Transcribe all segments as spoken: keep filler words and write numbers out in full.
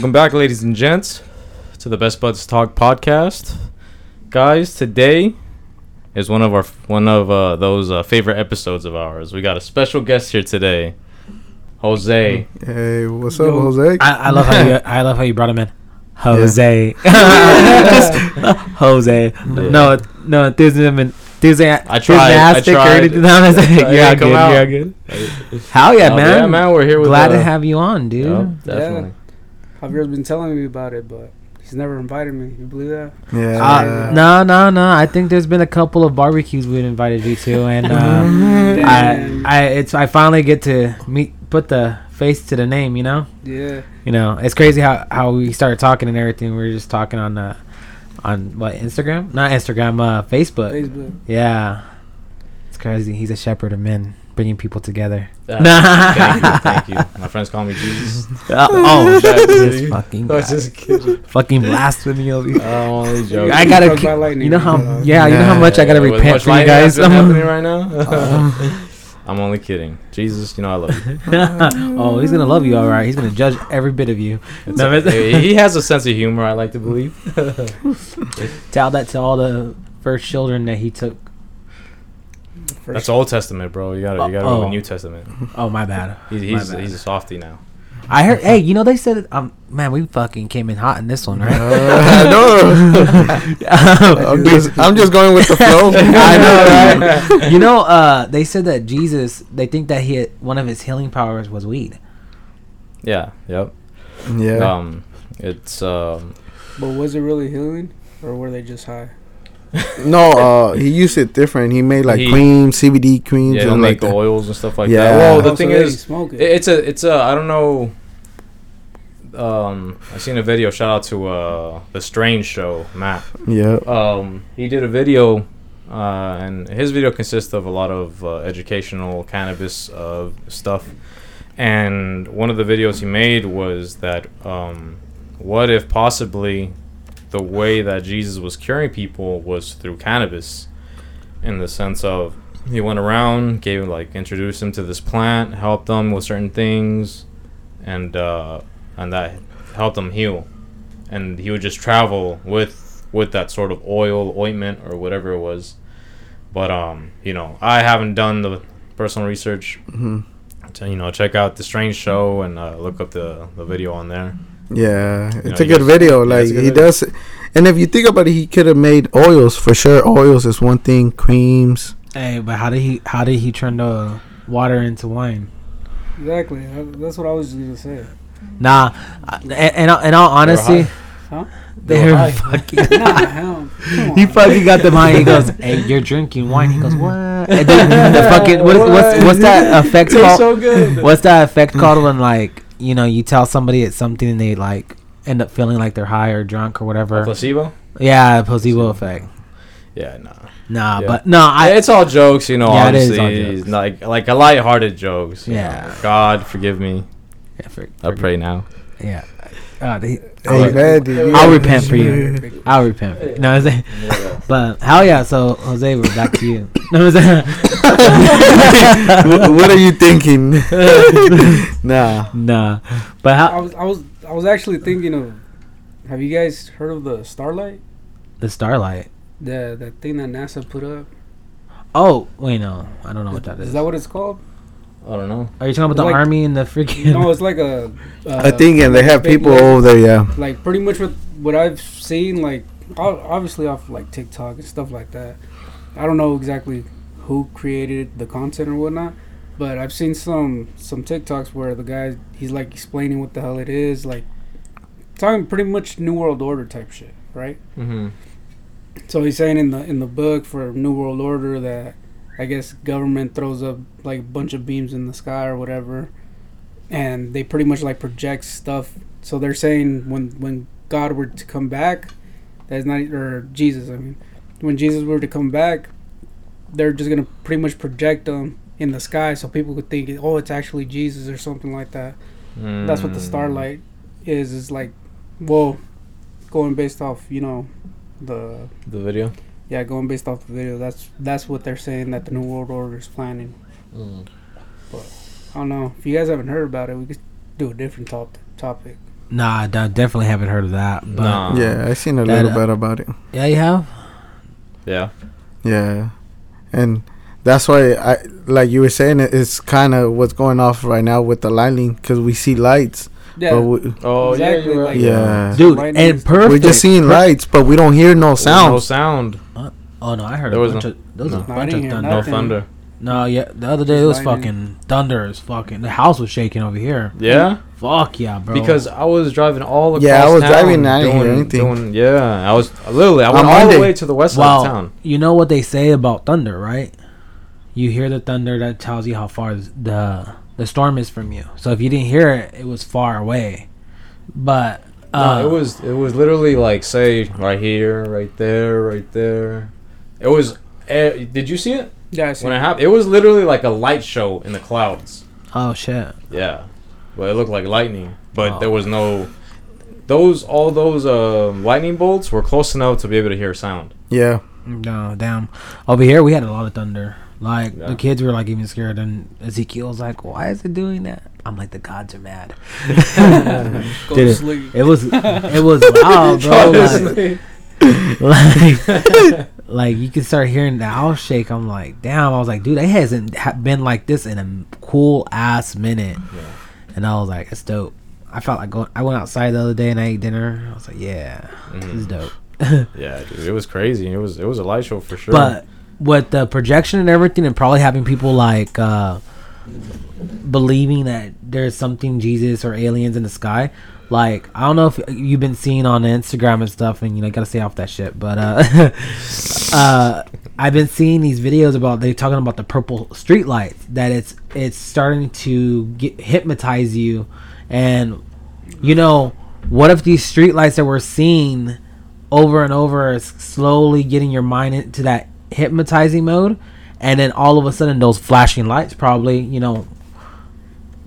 Welcome back, ladies and gents, to the Best Buds Talk podcast. Guys, today is one of our one of uh, those uh, favorite episodes of ours. We got a special guest here today, Jose. Hey, what's up, Yo, Jose? I, I love how you I love how you brought him in, Jose. Yeah. Jose. Yeah. No, no enthusiasm and enthusiasm. I tried. I tried. Or I tried. Yeah, come out. Yeah, good. How yeah, oh, man? Yeah, man. We're here. With Glad uh, to have you on, dude. Yeah, definitely. Yeah. Javier's been telling me about it, but he's never invited me. You believe that? Yeah. Uh, no, no, no. I think there's been a couple of barbecues we've invited you to, and uh, I, I, it's I finally get to meet, put the face to the name, you know. Yeah. You know, it's crazy how, how we started talking and everything. We were just talking on, uh, on what Instagram? Not Instagram, uh, Facebook. Facebook. Yeah. It's crazy. He's a shepherd of men, bringing people together. Uh, thank you, thank you. My friends call me Jesus. Uh, oh, just fucking, no, just kidding. Fucking blasphemy over here. I'm only joking. I gotta, you know how, yeah, yeah, you know how much yeah, I gotta yeah, repent for you guys. What's happening right now? Uh, I'm only kidding. Jesus, you know I love you. Oh, he's gonna love you, all right. He's gonna judge every bit of you. No, a, he has a sense of humor, I like to believe. Tell that to all the first children that he took. First. That's Old Testament, bro. You gotta, you gotta oh. go to New Testament. Oh, my bad. He's he's, my bad. He's a softie now. I heard. Hey, you know they said, um, man, we fucking came in hot in this one, right? Uh, no, I'm just, I'm just going with the flow. I know, right? You know, uh, they said that Jesus. They think that he had, one of his healing powers was weed. Yeah. Yep. Yeah. Um, it's. Um, but was it really healing, or were they just high? No, uh, he used it different. He made like he, cream, C B D creams, yeah, and like the oils and stuff like yeah. that. Well, the oh, thing so is, it. it's a, it's a, I don't know. Um, I seen a video. Shout out to uh, the Strange Show, Matt. Yeah. Um, he did a video, uh, and his video consists of a lot of uh, educational cannabis uh, stuff. And one of the videos he made was that, um, what if possibly the way that Jesus was curing people was through cannabis, in the sense of he went around, gave like introduced them to this plant, helped them with certain things, and uh, and that helped them heal. And he would just travel with with that sort of oil, ointment, or whatever it was. But um, you know, I haven't done the personal research. Mm-hmm. To, you know, check out the Strange Show and uh, look up the the video on there. Yeah, it's, no, a good video. Like yeah, good he video. does, and if you think about it, he could have made oils for sure. Oils is one thing, creams. Hey, but how did he? How did he turn the water into wine? Exactly. That's what I was just gonna say. Nah, and and in all honesty, huh? They're they fucking. Nah, he fucking got them high. He goes, "Hey, you're drinking wine." He goes, "What?" And then the fucking what, what? What's what's that effect called? So good. What's that effect called when like, you know, you tell somebody it's something and they like end up feeling like they're high or drunk or whatever. A placebo? Yeah, a placebo effect. Yeah, nah. Nah, yeah. but no, I, it's all jokes, you know, yeah, honestly. It is all jokes. Like like a lighthearted jokes. Yeah. Know. God forgive me. Yeah, for, I pray me. now. Yeah. Uh, they, hey, man, dude, I'll yeah. repent for you. I'll repent for you. No, I'm saying, yeah. But hell yeah! So Jose, we're back to you. No, I'm saying, what, what are you thinking? nah, nah. But how? I was, I was, I was actually thinking of. Have you guys heard of the Starlight? The Starlight. The the thing that NASA put up. Oh wait, no, I don't know is, what that is. Is that what it's called? I don't know. Are you talking about the like, army and the freaking? No, it's like a uh, a thing, and they have people like, over there. Yeah, like pretty much what what I've seen, like obviously off like TikTok and stuff like that. I don't know exactly who created the content or whatnot, but I've seen some some TikToks where the guy he's like explaining what the hell it is, like talking pretty much New World Order type shit, right? Mm-hmm. So he's saying in the in the book for New World Order that, I guess, government throws up like a bunch of beams in the sky or whatever, and they pretty much like project stuff. So they're saying when when God were to come back, that's not or Jesus. I mean, when Jesus were to come back, they're just gonna pretty much project them in the sky so people could think, oh, it's actually Jesus or something like that. Mm. That's what the Starlight is. Is like, well, going based off you know the the video. Yeah, going based off the video, that's that's what they're saying that the New World Order is planning. Mm. But I don't know. If you guys haven't heard about it, we could do a different top, topic. Nah, I definitely haven't heard of that. But nah. Yeah, I seen a that, little uh, bit about it. Yeah, you have? Yeah. Yeah. And that's why, I like you were saying, it's kind of what's going off right now with the lightning, because we see lights. Yeah. But we, oh, exactly. Yeah. Like, yeah. Dude, and perfect. We're just seeing perfect. lights, but we don't hear no sound. No sound. Uh, oh, no, I heard there was a bunch no, of, there was no, a bunch of thunder. No thunder. No, yeah. The other day, it was fucking thunder. Is fucking the house was shaking over here. Yeah. Fuck yeah, bro. Because I was driving all across. Yeah, I was town driving. I didn't hear anything. Doing, yeah, I was literally. I went all the way to the west side of town. You know what they say about thunder, right? You hear the thunder, that tells you how far the the storm is from you. So if you didn't hear it, it was far away. But uh, no, it was it was literally like, say, right here, right there, right there. It was. Uh, did you see it? Yeah, I see. When it happened, it was literally like a light show in the clouds. Oh shit! Yeah, well, it looked like lightning, but oh. there was no. Those all those uh, lightning bolts were close enough to be able to hear sound. Yeah. No, damn. Over here, we had a lot of thunder. Like yeah. the kids were like even scared, and Ezekiel's like, "Why is it doing that?" I'm like, "The gods are mad." Go Dude, to sleep. It was it was loud, bro. Like, like, like you can start hearing the house shake. I'm like, damn. I was like, dude, it hasn't been like this in a cool ass minute. Yeah. And I was like, it's dope. I felt like going. I went outside the other day and I ate dinner. I was like, yeah, mm. it's dope. Yeah, dude, it was crazy. It was it was a light show for sure. But with the projection and everything, and probably having people like uh, believing that there's something Jesus or aliens in the sky. Like, I don't know if you've been seeing on Instagram and stuff, and you know, gotta stay off that shit. But uh, uh, I've been seeing these videos about they talking about the purple streetlights, that it's it's starting to get, hypnotize you, and you know, what if these streetlights that we're seeing over and over is slowly getting your mind into that hypnotizing mode, and then all of a sudden those flashing lights probably, you know.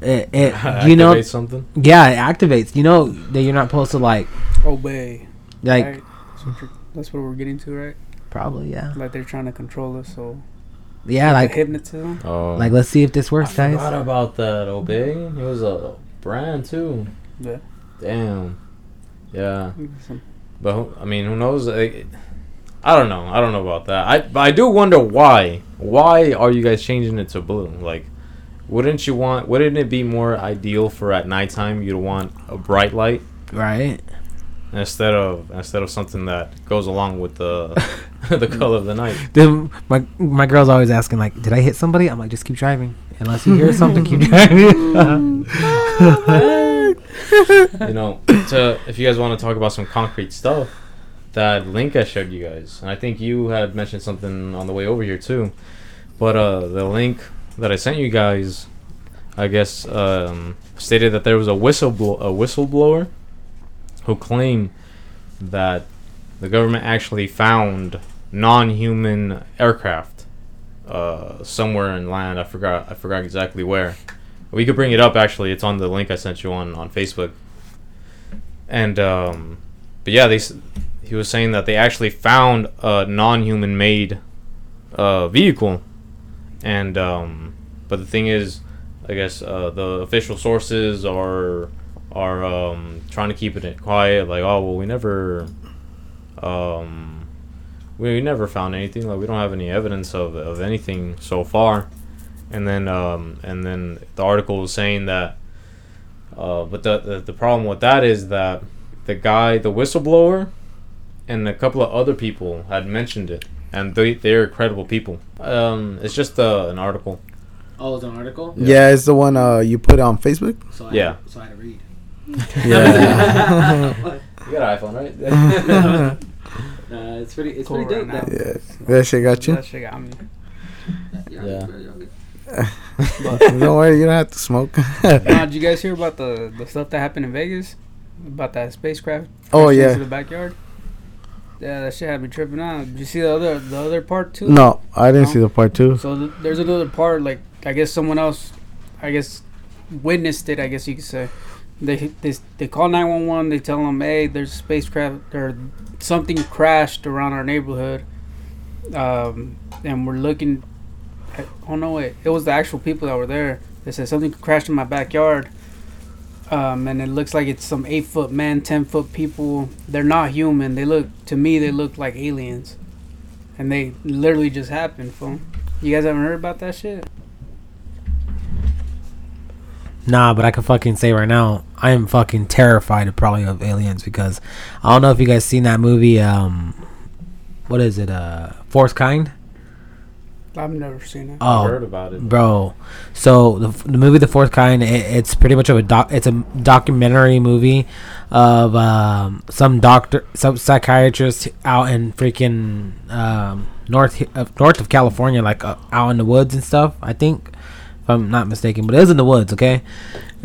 It, it you know something? Yeah, it activates. You know that you're not supposed to like obey. Like right? that's, what that's what we're getting to, right? Probably, yeah. Like they're trying to control us, so yeah, like, like hypnotism. Oh, like let's see if this works, I guys. Forgot about that obey. It was a brand too. Yeah. Damn. Yeah. But who, I mean, who knows? I, I don't know. I don't know about that. I but I do wonder why. Why are you guys changing it to blue? Like. Wouldn't you want? Wouldn't it be more ideal for at nighttime? You'd want a bright light, right? Instead of instead of something that goes along with the the color of the night. Then my my girl's always asking like, "Did I hit somebody?" I'm like, "Just keep driving. Unless you hear something, keep driving." You know, to, if you guys want to talk about some concrete stuff, that link I showed you guys, and I think you had mentioned something on the way over here too, but uh, the link that I sent you guys, I guess, um, stated that there was a whistleblow- a whistleblower who claimed that the government actually found non-human aircraft uh, somewhere in land. I forgot. I forgot exactly where. We could bring it up. Actually, it's on the link I sent you on, on Facebook. And um, but yeah, they he was saying that they actually found a non-human made uh, vehicle. And um, but the thing is, I guess uh, the official sources are are um, trying to keep it quiet. Like, oh well, we never um, we never found anything. Like, we don't have any evidence of, of anything so far. And then um, and then the article was saying that. Uh, but the, the the problem with that is that the guy, the whistleblower, and a couple of other people had mentioned it. And they, they're credible people. Um, it's just uh, an article. Oh, it's an article? Yeah, yeah it's the one uh, you put on Facebook? So I yeah. Had, so I had to read. Yeah. You got an iPhone, right? uh, it's pretty It's cool pretty right dope. That, yeah. that shit got you? That shit got me. Yeah. Don't worry, you don't have to smoke. uh, did you guys hear about the, the stuff that happened in Vegas? About that spacecraft? Oh, yeah. Into the backyard? Yeah, that shit had me tripping out. Did you see the other the other part too? No, I didn't no? see the part two. So th- there's another part. Like I guess someone else, I guess, witnessed it. I guess you could say. They they they call nine one one. They tell them, hey, there's a spacecraft or something crashed around our neighborhood, um, and we're looking. At, oh no, wait! It was the actual people that were there. They said something crashed in my backyard. Um, and it looks like it's some eight foot man, ten foot people. They're not human. They look to me, they look like aliens, and they literally just happened. Fool, you guys haven't heard about that shit? Nah, but I can fucking say right now, I am fucking terrified of probably of aliens because I don't know if you guys seen that movie. Um, what is it? Uh, Fourth Kind. I've never seen it. Oh, I've heard about it, bro. So the, the movie The Fourth Kind, it, it's pretty much of a doc, it's a documentary movie of um, some doctor, some psychiatrist out in freaking um, north of north of California, like uh, out in the woods and stuff. I think, if I'm not mistaken, but it is in the woods, okay?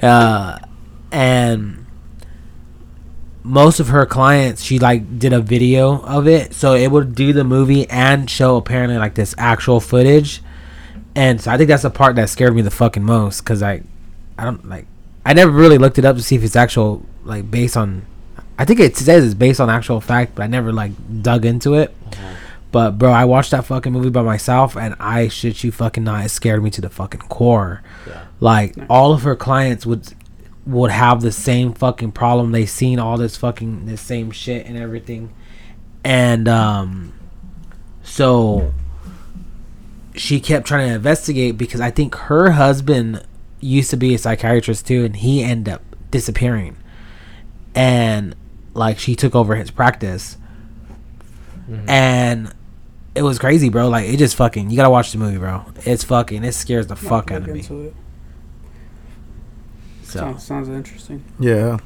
Uh, and most of her clients, she like did a video of it, so it would do the movie and show apparently like this actual footage. And so I think that's the part that scared me the fucking most, because I I don't like I never really looked it up to see if it's actual, like, based on, I think it says it's based on actual fact, but I never like dug into it. Mm-hmm. But bro, I watched that fucking movie by myself, and I shit you fucking not, it scared me to the fucking core. Yeah. Like all of her clients would would have the same fucking problem. They seen all this fucking this same shit and everything, and um, so she kept trying to investigate, because I think her husband used to be a psychiatrist too, and he ended up disappearing, and like she took over his practice. Mm-hmm. And it was crazy, bro. Like, it just fucking, you gotta watch the movie, bro. It's fucking, it scares the yeah, fuck out of me. It. So sounds, sounds interesting. Yeah.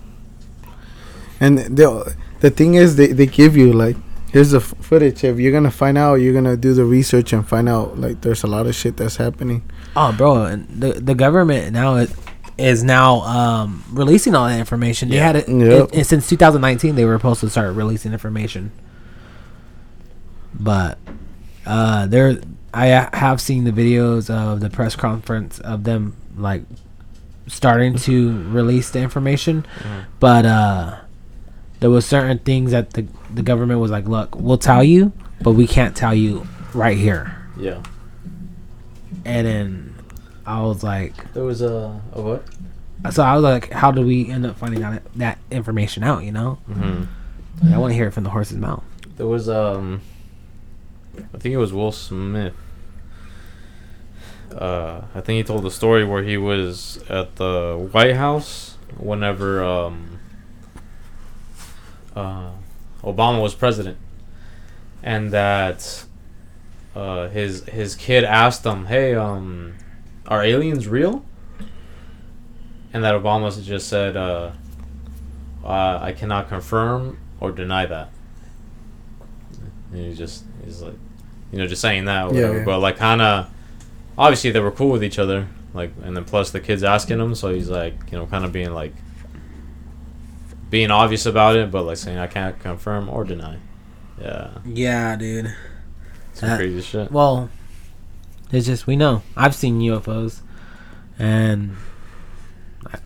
And the the thing is, they, they give you like, here's the f- footage. If you're gonna find out, you're gonna do the research and find out. Like, there's a lot of shit that's happening. Oh, bro, and the the government now is, is now um, releasing all that information. They yeah. had it, yep. it, it since two thousand nineteen. They were supposed to start releasing information. But uh, there, I have seen the videos of the press conference of them like starting to release the information. Mm. But uh, there was certain things that the the government was like, "Look, we'll tell you, but we can't tell you right here." Yeah. And then I was like, "There was a, a what?" So I was like, "How do we end up finding out that information out?" You know, mm-hmm. Like, I want to hear it from the horse's mouth. There was um. I think it was Will Smith. Uh, I think he told the story where he was at the White House whenever um, uh, Obama was president, and that uh, his his kid asked him, "Hey, um, are aliens real?" And that Obama just said, uh, uh, "I cannot confirm or deny that." And he just he's like, you know, just saying that or whatever. Yeah, yeah. But like, kinda obviously they were cool with each other, like, and then plus the kid's asking him, so he's like, you know, kind of being like being obvious about it, but like saying I can't confirm or deny. Yeah. Yeah, dude. Some that, crazy shit. Well, it's just, we know. I've seen U F Os, and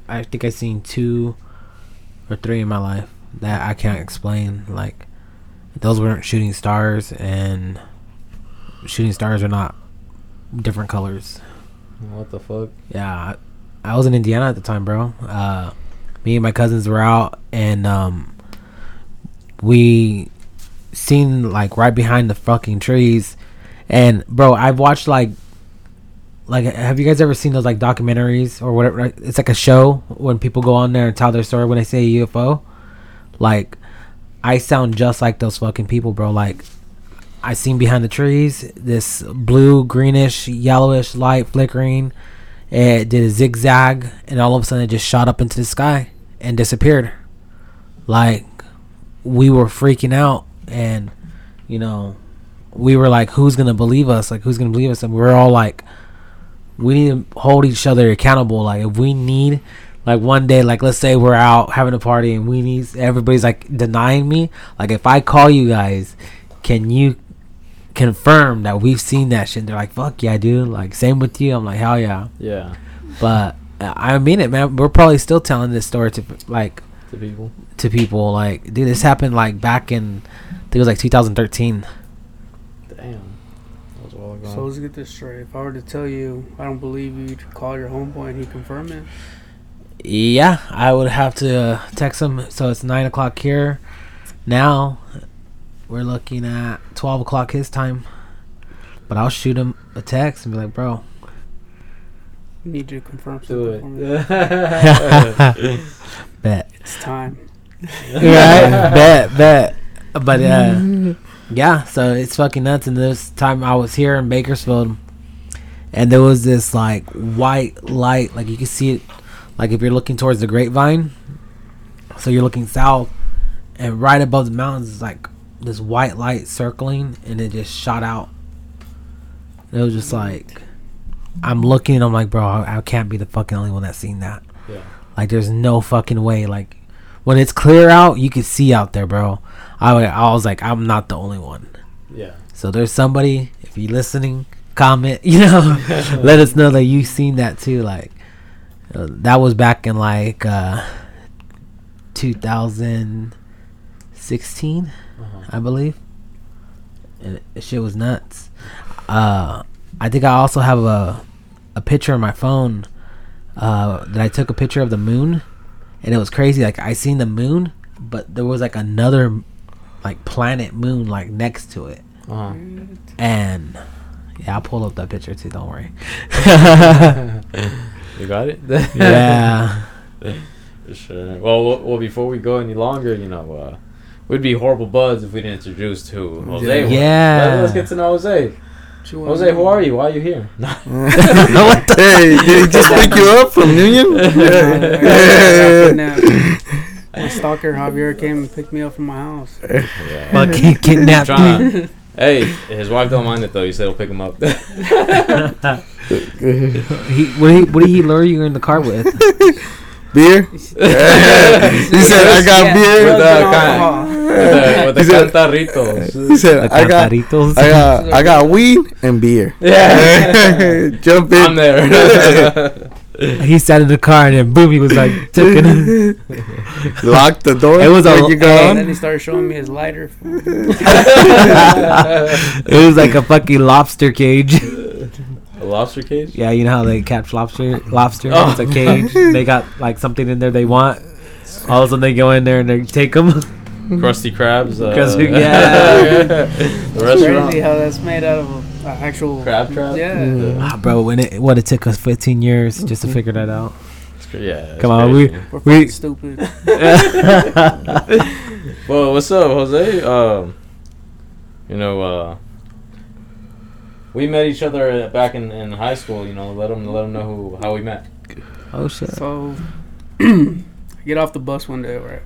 I, I think I've seen two or three in my life that I can't explain. Like, those weren't shooting stars, and shooting stars are not different colors. What the fuck? Yeah, I, I was in Indiana at the time, bro. Uh, me and my cousins were out, and um, we seen, like, right behind the fucking trees. And, bro, I've watched, like, like, have you guys ever seen those, like, documentaries or whatever? It's like a show when people go on there and tell their story when they say a U F O. Like, I sound just like those fucking people, bro. Like, I seen behind the trees this blue, greenish, yellowish light flickering. It did a zigzag, and all of a sudden it just shot up into the sky and disappeared. Like, we were freaking out, and, you know, we were like, who's gonna believe us? Like, who's gonna believe us? And we were all like, we need to hold each other accountable. Like, if we need... Like, one day, like, let's say we're out having a party and we need, everybody's, like, denying me. Like, if I call you guys, can you confirm that we've seen that shit? And they're like, fuck yeah, dude. Like, same with you. I'm like, hell yeah. Yeah. But uh, I mean it, man. We're probably still telling this story to, like, to people. To people. Like, dude, this happened, like, back in, I think it was, like, two thousand thirteen. Damn. That was a while ago. So let's get this straight. If I were to tell you I don't believe you, you'd call your homeboy and he'd confirm it. yeah, I would have to text him. So it's nine o'clock here. Now we're looking at twelve o'clock his time. But I'll shoot him a text and be like, "Bro, need you to confirm something." Do it. Bet. It's time. Right? bet, bet. But uh, yeah, so it's fucking nuts. And this time I was here in Bakersfield, and there was this like white light, like you can see it, like if you're looking towards the Grapevine, so you're looking south, and right above the mountains is like this white light circling, and it just shot out. It was just like, I'm looking, I'm like, bro, I, I can't be the fucking only one that's seen that. Yeah. Like, there's no fucking way. Like, when it's clear out, you can see out there, bro. I, I was like, I'm not the only one. Yeah. So there's somebody, if you're listening, comment, you know, let us know that you've seen that too. Like, uh, that was back in like uh, two thousand sixteen, uh-huh. I believe. And it, shit was nuts. Uh, I think I also have a a picture on my phone uh, that I took a picture of the moon, and it was crazy. Like, I seen the moon, but there was like another like planet moon like next to it, uh-huh. and yeah, I'll pull up that picture too. Don't worry. You got it. Yeah. Sure. Well, well, before we go any longer, you know, uh, we'd be horrible buds if we didn't introduce who Jose. Yeah. Let's get to know Jose. Jose, who are you? Why are you here? What the? Hey, did he just pick you up from Union? My stalker Javier came and picked me up from my house. Yeah. Fucking kidnapped me. Hey, his wife don't mind it though. He said he'll pick him up. he, what, did he, what did he lure you in the car with? Beer? He said, "I got yeah, beer." With the kind. With the, with the he cantaritos. Said, he said, I got, I got, I got weed and beer. Yeah. Jump in. I'm there. He sat in the car, and then boom, he was like, took it. Locked the door. It was a, you go and on. Then he started showing me his lighter. It was like a fucking lobster cage. A lobster cage? Yeah, you know how they catch lobster? Lobster, oh. It's a cage. They got like something in there they want. All of a sudden, they go in there and they take them. Krusty Krabs. Uh, Krusty, yeah. The restaurant. Crazy how that's made out of an actual crab trap. Yeah. Mm. Ah, bro, when it what it took us fifteen years just to figure that out. It's cra- yeah. It's Come on, crazy. we we're we stupid. Well, what's up, Jose? Um, you know, uh, we met each other back in, in high school. You know, let them let them know who how we met. Oh shit. So, I get off the bus one day, right?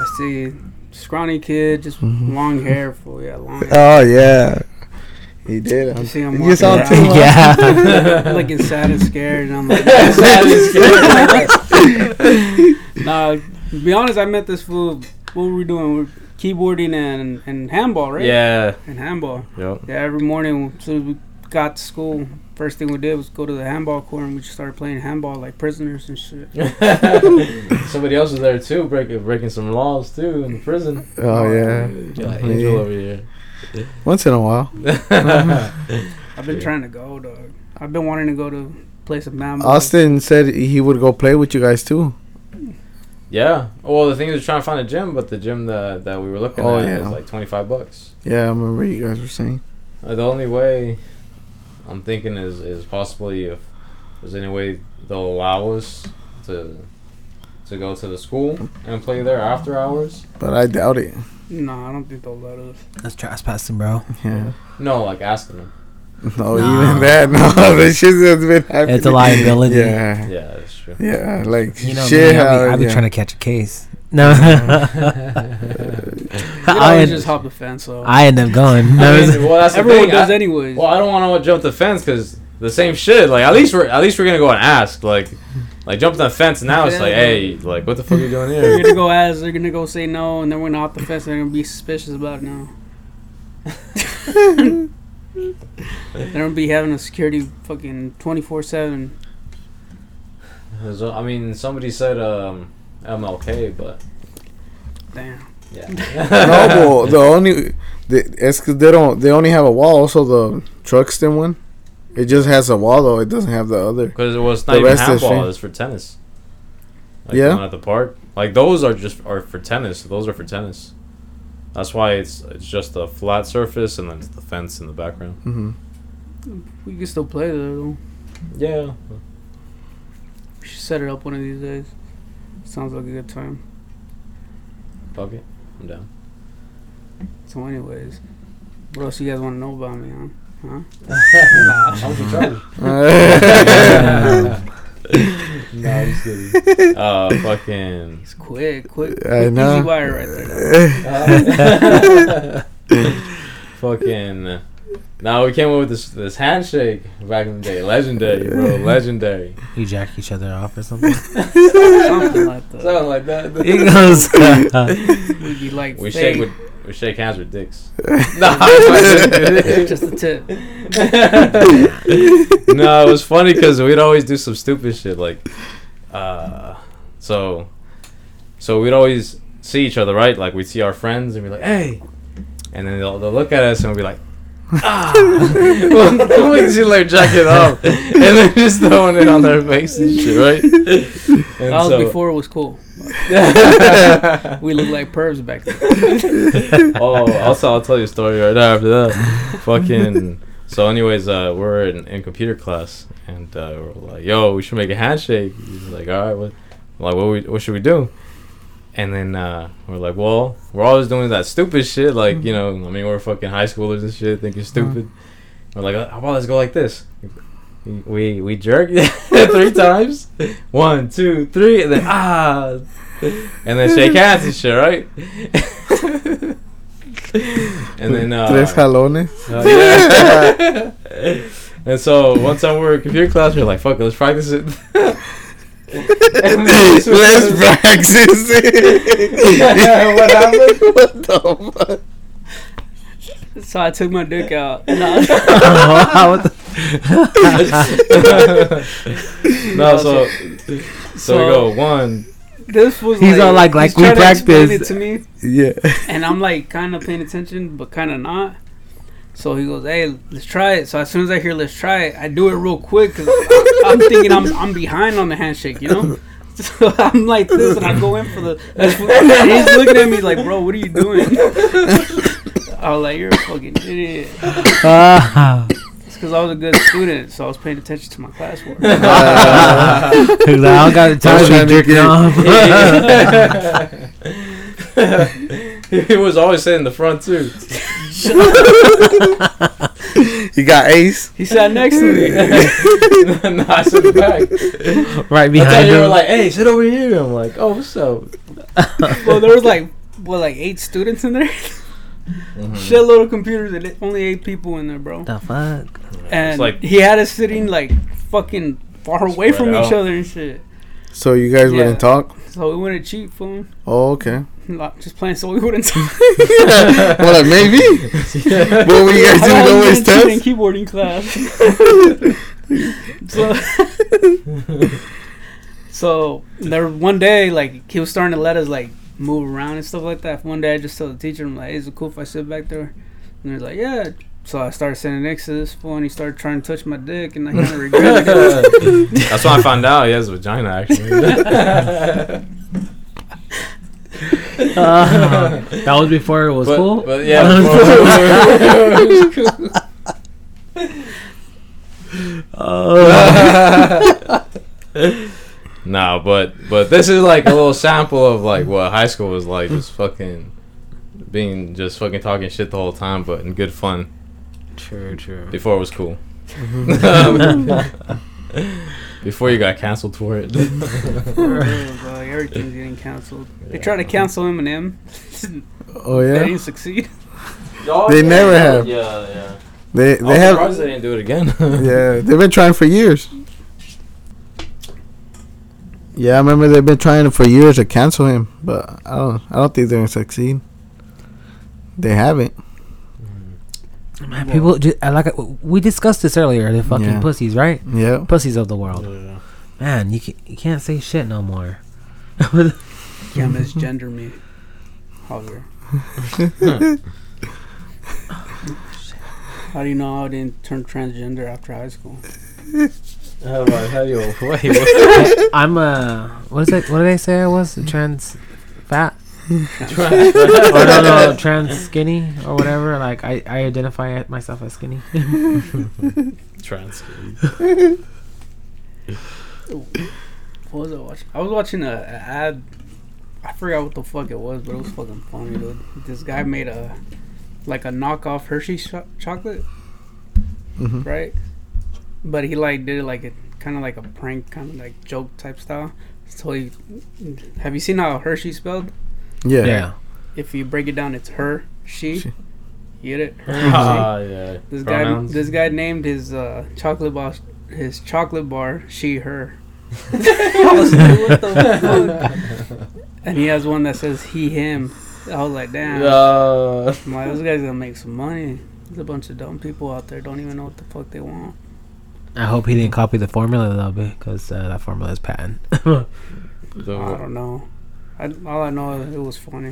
I see scrawny kid, just mm-hmm. long hair, full yeah, long hair. Oh yeah, he did. I see him walking around, too, yeah, like, looking sad and scared, and I'm like, sad and scared. Nah, to be honest, I met this fool. What were we doing? We were keyboarding and and handball, right? Yeah, and handball. Yep. Yeah, every morning as soon as we got to school. First thing we did was go to the handball court, and we just started playing handball like prisoners and shit. Somebody else was there too, breaking breaking some laws too in the prison. Oh yeah, like yeah. Angel over here. Once in a while. I've been yeah. trying to go, dog. I've been wanting to go to play some handball. Austin said he would go play with you guys too. Yeah. Well, the thing is, we're trying to find a gym, but the gym that that we were looking oh, at yeah. was like twenty five bucks. Yeah, I remember you guys were saying. Uh, the only way. I'm thinking is, is possibly if there's any way they'll allow us to to go to the school and play there after hours. But I doubt it. No, I don't think they'll let us. That's trespassing, bro. Yeah. No, like asking them. No, no. Even that. No, this shit has been happening. It's a liability. Yeah. Yeah, that's true. Yeah, like you know, shit. Man, I'll be, I'll be yeah. trying to catch a case. No. I just hop the fence. So. I end up going. No. I mean, well, that's everyone the thing. does I, anyways. Well, I don't want to jump the fence because the same shit. Like at least we're at least we're gonna go and ask. Like, like jump the fence now. It's like, hey, like what the fuck are you doing here? They're gonna go ask. They're gonna go say no, and then we're gonna hop the fence. And they're gonna be suspicious about it now. They're gonna be having a security fucking twenty four seven. I mean, somebody said um, M L K, but damn. Yeah. No, the only the, it's cause they don't they only have a wall. Also, the Truxton one, it just has a wall though. It doesn't have the other because it was not the even half wall. It's for tennis. Like yeah. the one at the park. Like those are just are for tennis. Those are for tennis. That's why it's it's just a flat surface and then the fence in the background. Mm-hmm. We can still play there though. Yeah. We should set it up one of these days. Sounds like a good time. Fuck it. I'm down. So anyways, what else you guys want to know about me, huh? Huh? Nah, I'm just kidding. Uh, fucking. It's quick, quick. I know. Easy wire right there. Uh, fucking. Now we came up with this this handshake back in the day. Legendary, bro. Legendary. You jack each other off or something? Something like that. Something like that. It goes. We'd be like, we shake with. We shake hands with dicks. No, just a tip. No, it was funny because we'd always do some stupid shit. Like, uh, so, so we'd always see each other, right? Like, we'd see our friends and be like, hey. And then they'll, they'll look at us and we'll be like, ah. We'd see their jacket off. And they're just throwing it on their face and shit, right? And that was so, before it was cool. We look like pervs back then. Oh, also I'll tell you a story right now after that. Fucking. So anyways, uh, we're in, in computer class, and uh, we're like, yo, we should make a handshake. He's like, alright, what, like, what, we, what should we do? And then uh, we're like, well, we're always doing that stupid shit. Like, you know, I mean, we're fucking high schoolers and shit, think you're stupid. Uh-huh. We're like, how about let's go like this. We we jerk three times, one, two, three, and then ah, and then shake hands and shit, right? And then uh, tres jalones. Uh, yeah. And so one time we were in computer class, we were like, "Fuck it, let's practice it." Let's practice it. What happened? What the fuck? So I took my dick out. No, no so, so so we go one. This was he's like, all like like we practiced. To me, yeah. And I'm like kind of paying attention, but kind of not. So he goes, "Hey, let's try it." So as soon as I hear "let's try it," I do it real quick because I'm thinking I'm I'm behind on the handshake, you know. So I'm like this, and I go in for the. And he's looking at me like, "Bro, what are you doing?" I was like, you're a fucking idiot. Uh, it's because I was a good student, so I was paying attention to my classwork. Uh, like, I don't got the time to be jerking off. He was always sitting in the front, too. You got Ace? He sat next to me. No, I sat in the back. Right behind I thought him. You were like, hey, sit over here. I'm like, oh, what's up? Well, there was like, what, like eight students in there? Mm-hmm. Shitload of computers and only eight people in there, bro. The fuck? And like, he had us sitting like fucking far away from out. Each other and shit. So you guys yeah. wouldn't talk? So we wouldn't cheat, fool. Oh, okay. Like, just playing, so we wouldn't talk. Well, like, maybe. Yeah. What were you guys doing? Always test in keyboarding class. so, so there, one day, like he was starting to let us like. Move around and stuff like that. One day I just told the teacher, I'm like, hey, is it cool if I sit back there? And they're like, yeah. So I started sitting next to this fool and he started trying to touch my dick and I kind of regret it. That's when I found out he has a vagina, actually. uh, that was before it was but, cool? But yeah, it was cool. Nah, but but this is like a little sample of like what high school was like, just fucking being just fucking talking shit the whole time, but in good fun. True, true. Before it was cool. Before you got canceled for it. Everything's getting canceled. They tried to cancel Eminem. Oh yeah. They didn't succeed. Y'all they never know. Have. Yeah, yeah. They they I'm have. Surprised they didn't do it again. Yeah, they've been trying for years. Yeah, I remember they've been trying for years to cancel him, but I don't. I don't think they're gonna succeed. They haven't. Man, people just, like we discussed this earlier. They're fucking yeah. pussies, right? Yeah, pussies of the world. Yeah. Man, you can, you can't say shit no more. You can't misgender me, Hogger. How do you know I didn't turn transgender after high school? How do I have you? Wait, I, I'm a. What is it? What did I say I was? Trans fat? Trans oh, no, no, trans skinny or whatever. Like, I, I identify myself as skinny. Trans skinny. What was I watching? I was watching an ad. I forgot what the fuck it was, but it was fucking funny, dude. This guy made a, like a knockoff Hershey sh- chocolate, mm-hmm. right? But he like did it like a kind of like a prank, kind of like joke type style. So he, have you seen how Hershey spelled? Yeah. yeah. If you break it down, it's her, she. she. You get it? Her, uh, she. Yeah. This Pronouns. guy, this guy named his uh, chocolate bar, his chocolate bar, she, her. I was like, what the fuck? And he has one that says he, him. I was like, damn. Uh, I'm like, this guy's gonna make some money. There's a bunch of dumb people out there don't even know what the fuck they want. I hope he didn't copy the formula though, because uh, that formula is patent. So, I don't know. I, all I know is it was funny.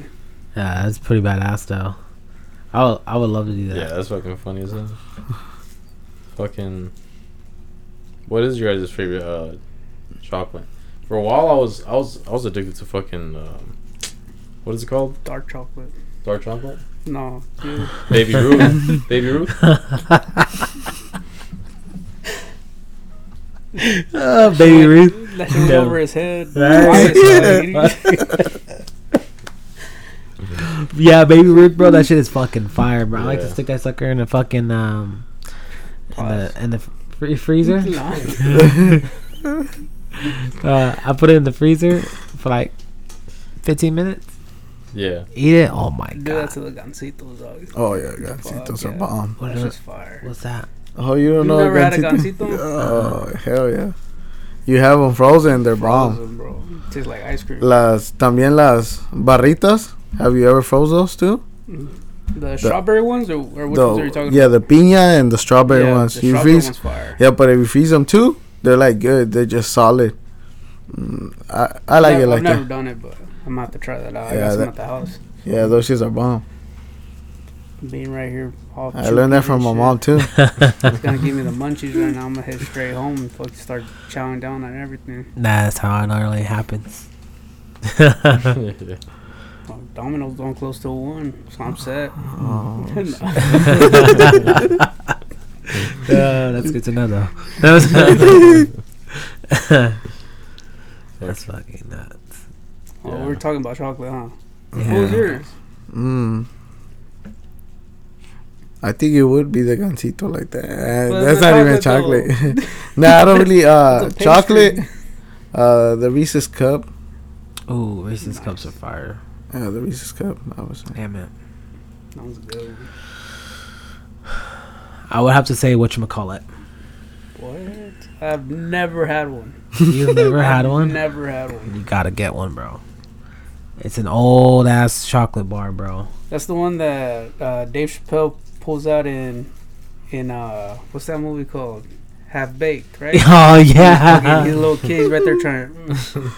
Yeah, that's pretty badass though. I would, I would love to do that. Yeah, that's fucking funny as hell. Fucking. What is your guys' favorite uh, chocolate? For a while, I was I was I was addicted to fucking um, what is it called? Dark chocolate. Dark chocolate? No, dude. Baby Ruth. Baby Ruth. Oh, baby Ruth. That shit was over his head. Yeah, Baby Ruth, bro. That shit is fucking fire, bro. Yeah. I like to stick that sucker in a fucking um, in the, in the free freezer. Uh, I put it in the freezer for like fifteen minutes. Yeah. Eat it. Oh my god. Do that to the gancitos, dog. Oh yeah, gancitos are yeah. bomb. What is fire? What's that? Oh, you don't you know never gancito? Had a gancito? Oh uh, hell yeah. You have them frozen. They're frozen, bomb. Bro. It tastes like ice cream. Las también las barritas. Have you ever froze those too? Mm-hmm. The, the strawberry ones, or, or which the, ones are you talking yeah, about? Yeah, the piña and the strawberry yeah, ones. The you strawberry freeze. Ones fire. Yeah, but if you freeze them too, they're like good. They're just solid. Mm, I I like I've, it like I've never that. done it, but I'm gonna have to try that out. Yeah, I guess that, I'm at the house. Yeah, those shits are bomb. Being right here, all I learned that from my shit. mom too. It's gonna give me the munchies right now. I'm gonna head straight home and fucking start chowing down on everything. Nah, that's how it normally happens. Well, Domino's going close to one, so I'm set. Oh, uh, that's good to know, though. That was that's fucking nuts. Oh, yeah. We were talking about chocolate, huh? Yeah. What was yours? Mm. I think it would be the gansito like that. Well, that's not even chocolate. chocolate. No, nah, I don't really. Uh, chocolate. Uh, the Reese's cup. Oh, Reese's nice. Cups are fire. Yeah, the Reese's cup. I was. Damn it. That was good. I would have to say whatchamacallit. What? I've never had one. You've never had one? Never had one. You gotta get one, bro. It's an old ass chocolate bar, bro. That's the one that uh, Dave Chappelle pulls out in in uh, what's that movie called? Half Baked, right? Oh yeah. These little kids right there trying. To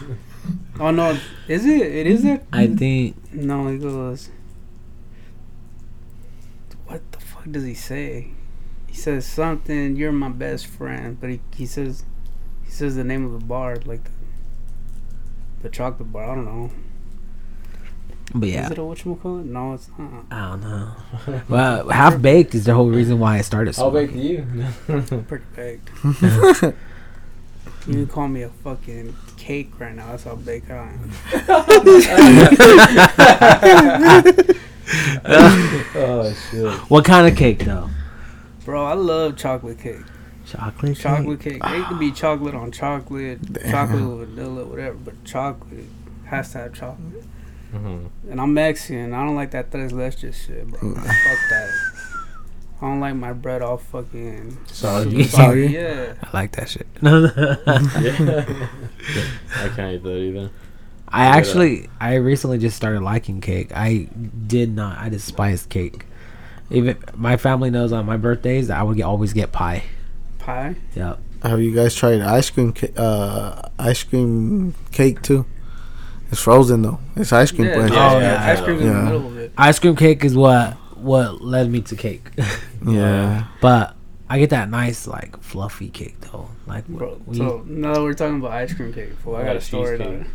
oh no, is it? It is it? I think. No, it goes. What the fuck does he say? He says something. You're my best friend, but he, he says he says the name of the bar, like the, the chocolate bar. I don't know. But yeah. Is it a whatchamacallit? No, it's not. I don't know. Well, Half Baked is the whole reason why I started smoking. How baked are you? Pretty baked. You can call me a fucking cake right now. That's how baked I am. Oh, shit. What kind of cake, though? Bro, I love chocolate cake. Chocolate cake? Chocolate cake. It could be chocolate on chocolate, damn. Chocolate with vanilla, whatever, but chocolate has to have chocolate. Mm-hmm. And I'm Mexican. I don't like that tres leches shit, bro. Fuck that. I don't like my bread all fucking soggy. Soggy, yeah. I like that shit. Yeah. I can't eat that either. I actually, I recently just started liking cake. I did not. I despised cake. Even my family knows on my birthdays I would get, always get pie. Pie? Yeah. Have you guys tried ice cream? Ca- uh, ice cream cake too. It's frozen though. It's ice cream. Yeah, oh yeah, yeah. Ice cream yeah. in the middle of it. Ice cream cake is what what led me to cake. Yeah, but I get that nice like fluffy cake though. Like bro, we, so no, we're talking about ice cream cake. Fool, I got a story. Got,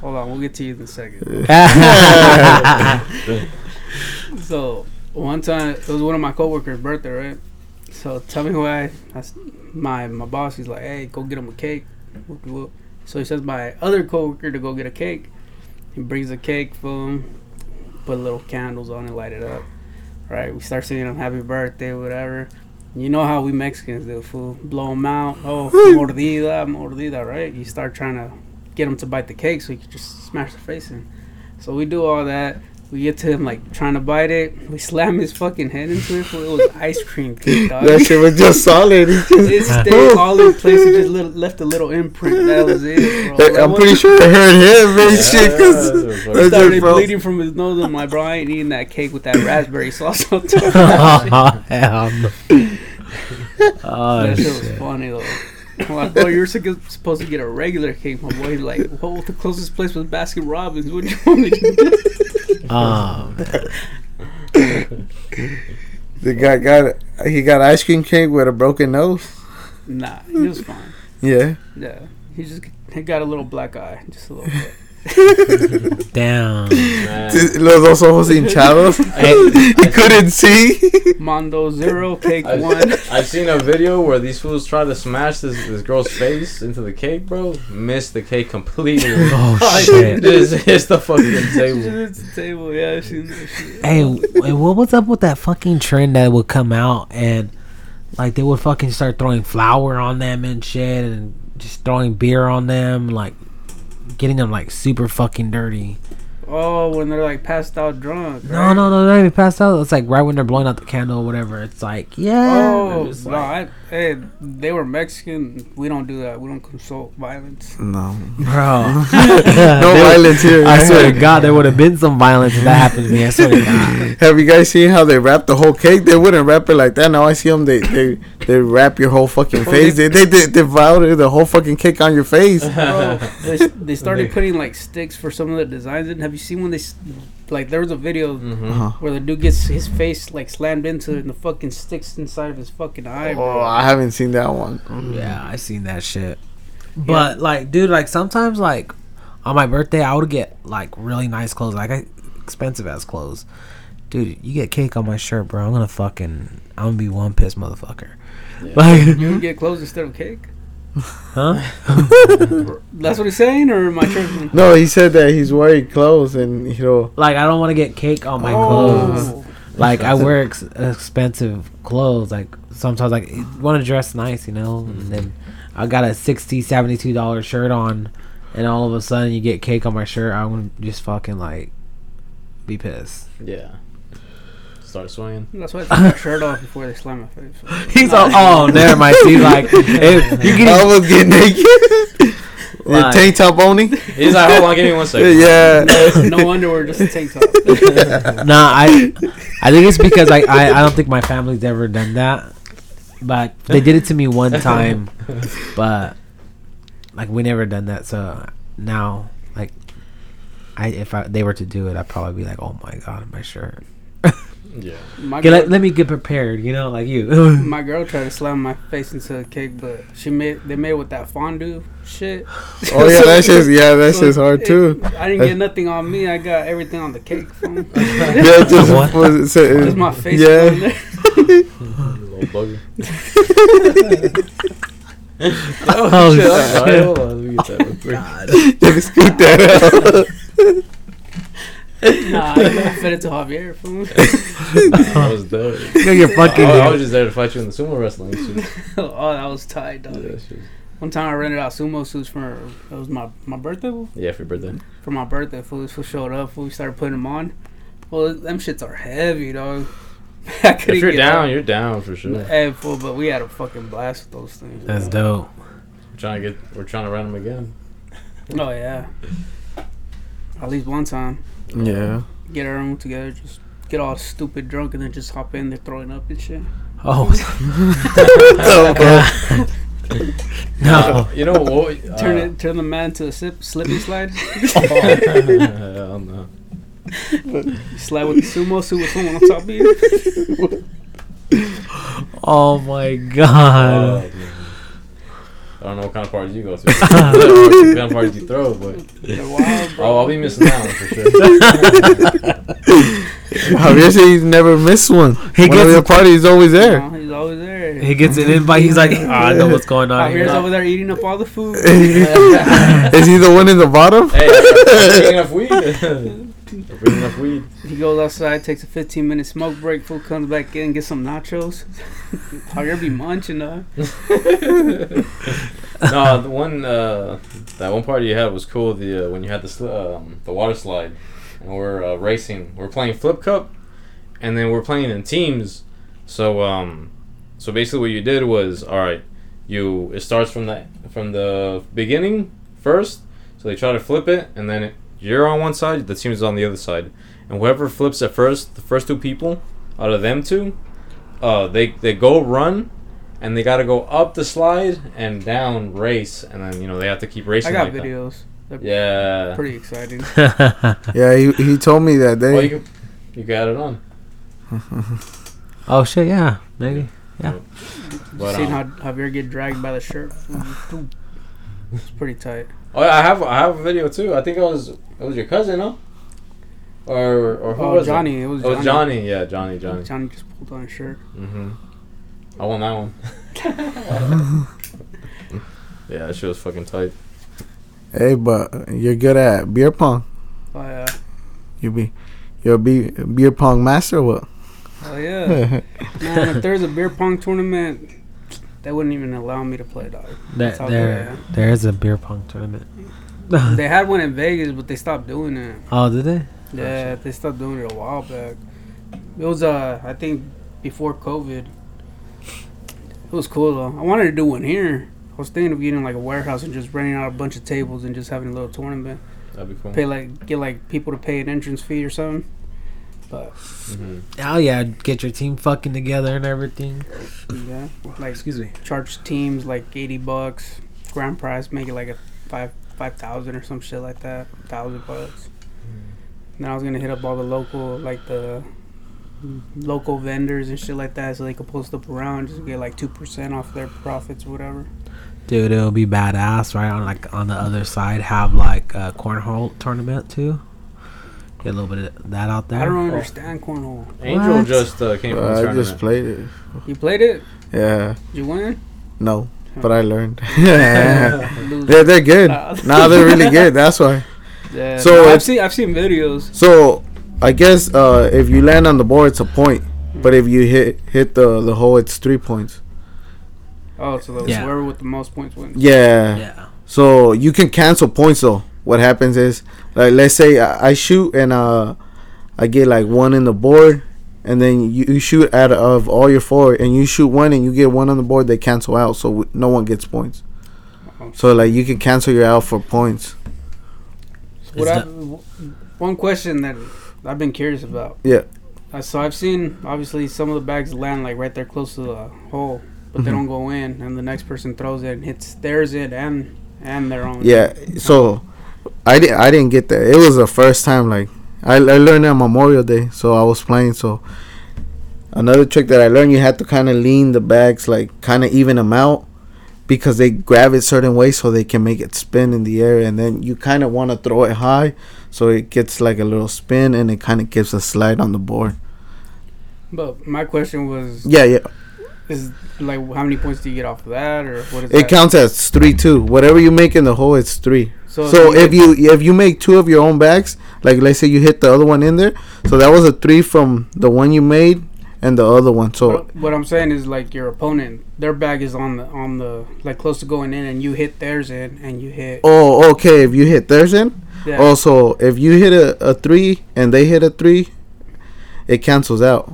hold on, we'll get to you in a second. So one time it was one of my coworkers' birthday, right? So tell me why I, my my boss, he's like, hey, go get him a cake. So he says my other coworker to go get a cake. He brings a cake for him, put little candles on it, light it up. Right, we start singing them happy birthday, whatever. You know how we Mexicans do, fool. Blow them out. Oh, mordida, mordida, right? You start trying to get him to bite the cake so you can just smash the face in. So we do all that. We get to him, like, trying to bite it. We slam his fucking head into it, fool. It was ice cream cake, dog. That shit was just solid. It stayed all in place. It just little, left a little imprint. That was it, bro. Like, I'm pretty sure I heard him, man. Yeah, shit. Yeah, he started bro. bleeding from his nose. I'm like, bro, I ain't eating that cake with that raspberry sauce on top. Oh, hell no. That shit was funny, though. I'm like, bro, you're supposed to get a regular cake, my boy. Like, well, the closest place was Baskin Robbins. What do you want me to do? Oh, man. The guy got he got ice cream cake with a broken nose. Nah, he was fine. Yeah. Yeah, he just he got a little black eye, just a little bit. Damn. Los ojos hinchados. He couldn't see. Mondo zero, cake I've, one. I've seen a video where these fools try to smash this this girl's face into the cake, bro. Missed the cake completely. Oh shit! Just hits the fucking table. She hits the table, yeah. She, she, hey, what was up with that fucking trend that would come out and like they would fucking start throwing flour on them and shit, and just throwing beer on them, like getting them like super fucking dirty. Oh, when they're like passed out drunk. Right? No, no, no, they're not even passed out. It's like right when they're blowing out the candle or whatever. It's like, yeah. Oh, no, like, I, hey, they were Mexican. We don't do that. We don't consult violence. No. Bro. No they, violence here. I swear to God, there would have been some violence if that happened to me. I swear to God. Have you guys seen how they wrap the whole cake? They wouldn't wrap it like that. Now I see them, they, they, they wrap your whole fucking face. They they they, they devoured the whole fucking cake on your face. Bro, they, they started putting like sticks for some of the designs in. Have you seen when they, like, there was a video mm-hmm. uh-huh. where the dude gets his face like slammed into it and the fucking sticks inside of his fucking eye? Oh, I haven't seen that one. Mm. Yeah, I seen that shit. But yeah. Like, dude, like sometimes like on my birthday I would get like really nice clothes, like I, expensive ass clothes. Dude, you get cake on my shirt, bro. I'm gonna fucking, I'm gonna be one pissed motherfucker. Yeah. Like, you gonna get clothes instead of cake? Huh? That's what he's saying, or am I tripping? No, he said that he's wearing clothes, and you know, like I don't want to get cake on my oh. clothes. Like I wear ex- expensive clothes. Like sometimes, like want to dress nice, you know. And then I got a sixty, seventy-two dollar shirt on, and all of a sudden you get cake on my shirt. I'm gonna just fucking like be pissed. Yeah. Start swinging. That's why I took my shirt off before they slam my face. So he's all, oh, never mind. He's like, if you can almost get naked. Like, tank top only. He's like, hold on, give me one second. Yeah. No, no underwear, just a tank top. Nah, I, I think it's because like I, I don't think my family's ever done that, but they did it to me one time, but like we never done that. So now, like, I if I, they were to do it, I'd probably be like, oh my god, my shirt. Yeah. My girl, let, let me get prepared, you know, like you. My girl tried to slam my face into a cake, but she made they made it with that fondue shit. Oh yeah, so that shit's yeah, that so shit's hard it, too. I didn't get nothing on me. I got everything on the cake. Phone. Yeah, just what? Was it, so, just my face. Yeah. Little bugger. Oh shit! Hold on, let me get that. God, just scoot that out. Nah, I fed it to Javier. Nah, I was dope. No, you're fucking. Oh, I was just there to fight you in the sumo wrestling suit. Oh, that was tight, dog. Yeah, one time I rented out sumo suits for it was my my birthday. Fool? Yeah, for your birthday. For my birthday, fool, this fool showed up. Fool, we started putting them on. Well, them shits are heavy, dog. I if you're get down, up. You're down for sure. Hey, fool, but we had a fucking blast with those things. That's you know? Dope. We're trying to get. We're trying to rent them again. Oh yeah. At least one time. Yeah. Get our own together, just get all stupid drunk, and then just hop in. They're throwing up and shit. Oh. No. You know what? Uh, turn it. Turn the man to a sip, slippy slide. Hell no. Slide with the sumo suit with someone on top of you. Oh my god. Uh, I don't know what kind of parties you go to. What kind of parties you throw, but wild, oh, I'll be missing out for sure. Javier said he's never missed one. He one gets a party, he's always there. No, he's always there. He gets an invite. He's like, oh, I know what's going on. Javier's over there eating up all the food. Is he the one in the bottom? Hey, I'm eating enough weed. Enough weed. He goes outside, takes a fifteen minute smoke break, fool comes back in, gets some nachos. Javier be munching, huh? No, the one uh, that one party you had was cool. The uh, when you had the sli- um, the water slide, and we're uh, racing, we're playing flip cup, and then we're playing in teams. So um, so basically, what you did was, all right, you it starts from the from the beginning first. So they try to flip it, and then it. You're on one side, the team is on the other side, and whoever flips at first, the first two people out of them two, uh, they they go run, and they got to go up the slide and down race, and then you know they have to keep racing. I got like videos. That. Yeah, pretty exciting. Yeah, he he told me that day. Well, you, you got it on. Oh shit! Yeah, maybe. Yeah. yeah. But, seen um, how Javier get dragged by the shirt. It's pretty tight. Oh, I have I have a video too. I think I was it was your cousin, huh? Or or who oh, was Johnny. It? It was Johnny. Oh, Johnny. Yeah, Johnny. Johnny. Johnny just pulled on his shirt. Mhm. I won that one. Yeah, that shit was fucking tight. Hey, but you're good at beer pong. Oh yeah. You be, you'll be beer pong master, or what? Oh yeah. Man, if there's a beer pong tournament. They wouldn't even allow me to play, dog. That, there, there is a beer pong tournament. They had one in Vegas, but they stopped doing it. Oh, did they? Yeah, gotcha. They stopped doing it a while back. It was, uh, I think, before COVID. It was cool, though. I wanted to do one here. I was thinking of getting, like, a warehouse and just renting out a bunch of tables and just having a little tournament. That'd be cool. Pay, like, get, like, people to pay an entrance fee or something. But mm-hmm. Oh yeah, get your team fucking together and everything. Yeah, like excuse me. Charge teams like eighty bucks, grand prize, make it like a five five thousand or some shit like that, thousand bucks. Mm. Then I was gonna hit up all the local like the local vendors and shit like that, so they could post up around just get like two percent off their profits or whatever. Dude, it'll be badass, right? On like on the other side, have like a cornhole tournament too. Get a little bit of that out there. I don't understand cornhole. Angel what? just uh, came well, from the I just played it. You played it? Yeah. Did you win? No, huh. But I learned. they're, they're good. Uh, nah, they're really good. That's why. Yeah, so no, I've, seen, I've seen videos. So I guess uh, if you land on the board, it's a point. But if you hit hit the, the hole, it's three points. Oh, so the yeah. whoever with the most points wins. Yeah. yeah. So you can cancel points, though. What happens is, like, let's say I, I shoot and uh, I get like one in the board, and then you, you shoot out of all your four, and you shoot one and you get one on the board. They cancel out, so w- no one gets points. Uh-oh. So like you can cancel your out for points. What I, one question that I've been curious about. Yeah. Uh, so I've seen obviously some of the bags land like right there close to the hole, but mm-hmm. they don't go in, and the next person throws it and hits theirs it and and their own. Yeah. So. I didn't. I didn't get that. It was the first time. Like I, I learned on Memorial Day, so I was playing. So another trick that I learned, you had to kind of lean the bags, like kind of even them out, because they grab it certain way so they can make it spin in the air, and then you kind of want to throw it high, so it gets like a little spin, and it kind of gives a slide on the board. But my question was. Yeah. Yeah. Is like how many points do you get off of that, or what is it? It counts as three two. Whatever you make in the hole, it's three. So, so if you if you make two of your own bags, like let's say you hit the other one in there, so that was a three from the one you made and the other one. So what I'm saying is like your opponent, their bag is on the on the like close to going in, and you hit theirs in, and you hit. Oh, okay. If you hit theirs in, yeah. Also if you hit a, a three and they hit a three, it cancels out.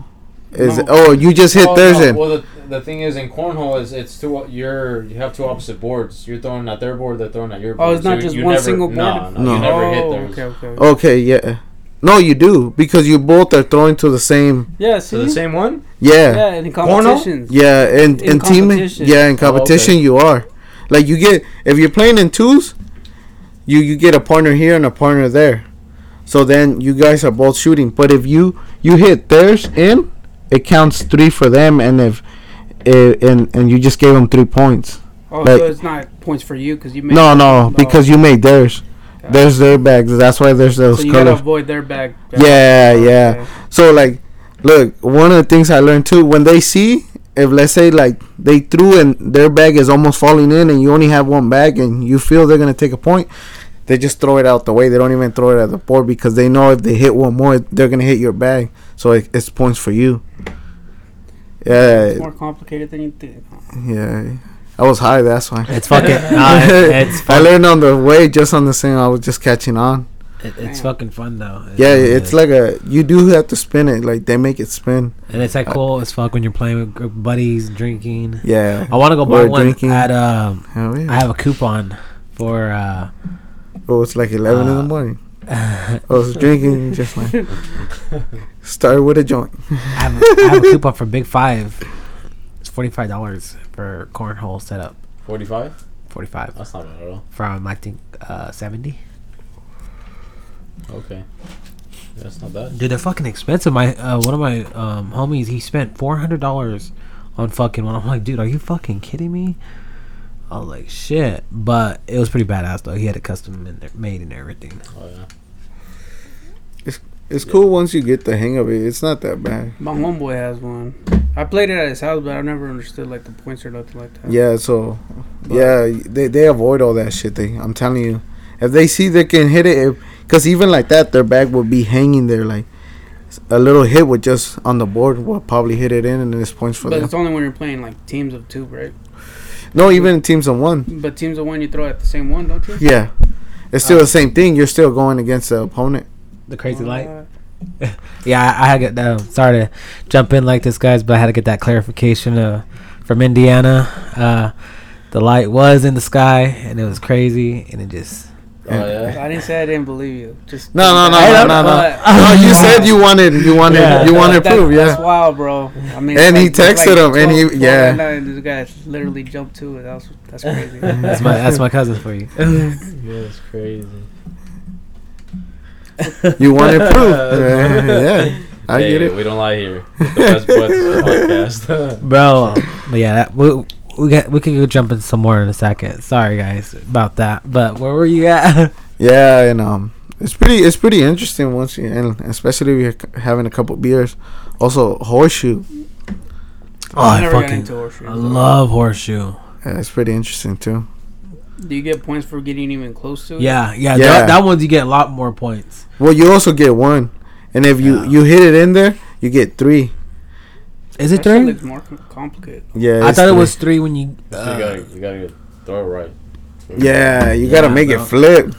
Is no. Oh, you just hit oh, theirs no. in. Well, the, the thing is in cornhole is it's two. You're you have two opposite boards. You're throwing at their board. They're throwing at your board. Oh, it's not so just you, you one never, single board. No, no, no. You never oh, hit theirs. Okay, okay. Okay, yeah. No, you do because you both are throwing to the same. Yeah, see? To the same one. Yeah. Yeah, and in competitions. Cornhole? Yeah, and in, in team. Yeah, in competition oh, okay. you are. Like you get if you're playing in twos, you you get a partner here and a partner there, so then you guys are both shooting. But if you you hit theirs in. It counts three for them, and if it, and and you just gave them three points. Oh, like, so it's not points for you because you made. No, no, no, because you made theirs. Yeah. There's their bags. That's why there's those. So you colors. Gotta avoid their bag. Yeah, oh, yeah. Okay. So like, look, one of the things I learned too, when they see, if let's say like they threw and their bag is almost falling in, and you only have one bag, and you feel they're gonna take a point, they just throw it out the way. They don't even throw it at the board because they know if they hit one more, they're gonna hit your bag. So it, it's points for you. Yeah. It's more complicated than you think. Yeah. I was high, that's why. It's fucking... nah, it, it's fun. I learned on the way, just on the same, I was just catching on. It, it's fucking fun, though. It, yeah, it's it. like a... You do have to spin it. Like, they make it spin. And it's like cool I, as fuck when you're playing with group buddies, drinking. Yeah. I want to go buy one drinking. at... Um, Hell yeah. I have a coupon for... Uh, oh, it's like eleven uh, in the morning. I was drinking just like... Start with a joint. I have, I have a coupon for Big Five. forty-five dollars for cornhole setup. forty-five forty-five That's not bad at all. From, I think, uh, seventy Okay. That's not bad. Dude, they're fucking expensive. My uh, one of my um, homies, he spent four hundred dollars on fucking one. I'm like, dude, are you fucking kidding me? I was like, shit. But it was pretty badass, though. He had a custom in there, made and everything. Oh, yeah. It's, it's yeah. cool once you get the hang of it. It's not that bad. My homeboy has one. I played it at his house, but I never understood like the points or nothing like that. Yeah, so but yeah, they they avoid all that shit. They, I'm telling you, if they see they can hit it, because even like that, their bag would be hanging there. Like a little hit would just on the board will probably hit it in, and it's points for but them. But it's only when you're playing like teams of two, right? No, even teams of one. But teams of one, you throw at the same one, don't you? Yeah, it's still uh, the same thing. You're still going against the opponent. The crazy uh, light. Yeah, I had to get that. Um, sorry to jump in like this, guys, but I had to get that clarification uh, from Indiana. Uh, the light was in the sky, and it was crazy, and it just... Oh, yeah. I didn't say I didn't believe you. Just no, no, no, no, no, no. No, you said you wanted, you wanted, yeah, you wanted that, proof. Yeah, that's wild, bro. I mean, and like, he texted like him, and he, yeah. And this guy literally jumped to it. That's that's crazy. That's my that's my cousin for you. Yeah, that's crazy. You want it proof. Yeah, yeah. I hey, get it. We don't lie here. The Best Buds podcast. Bro, but yeah, that, we we got we could go jump in some more in a second. Sorry guys about that. But where were you at? Yeah, and um, it's pretty it's pretty interesting once you, and especially we're having a couple beers. Also, horseshoe. Oh, I, I fucking I love horseshoe. Yeah, it's pretty interesting too. Do you get points for getting even close to it? Yeah, yeah, yeah. That, that one's you get a lot more points. Well, you also get one, and if you, yeah. you hit it in there, you get three. Is it that three? It's more complicated. Yeah, I thought three. It was three when you. Uh, so you gotta, you gotta get, throw it right. Yeah, you yeah, gotta make bro. it flip.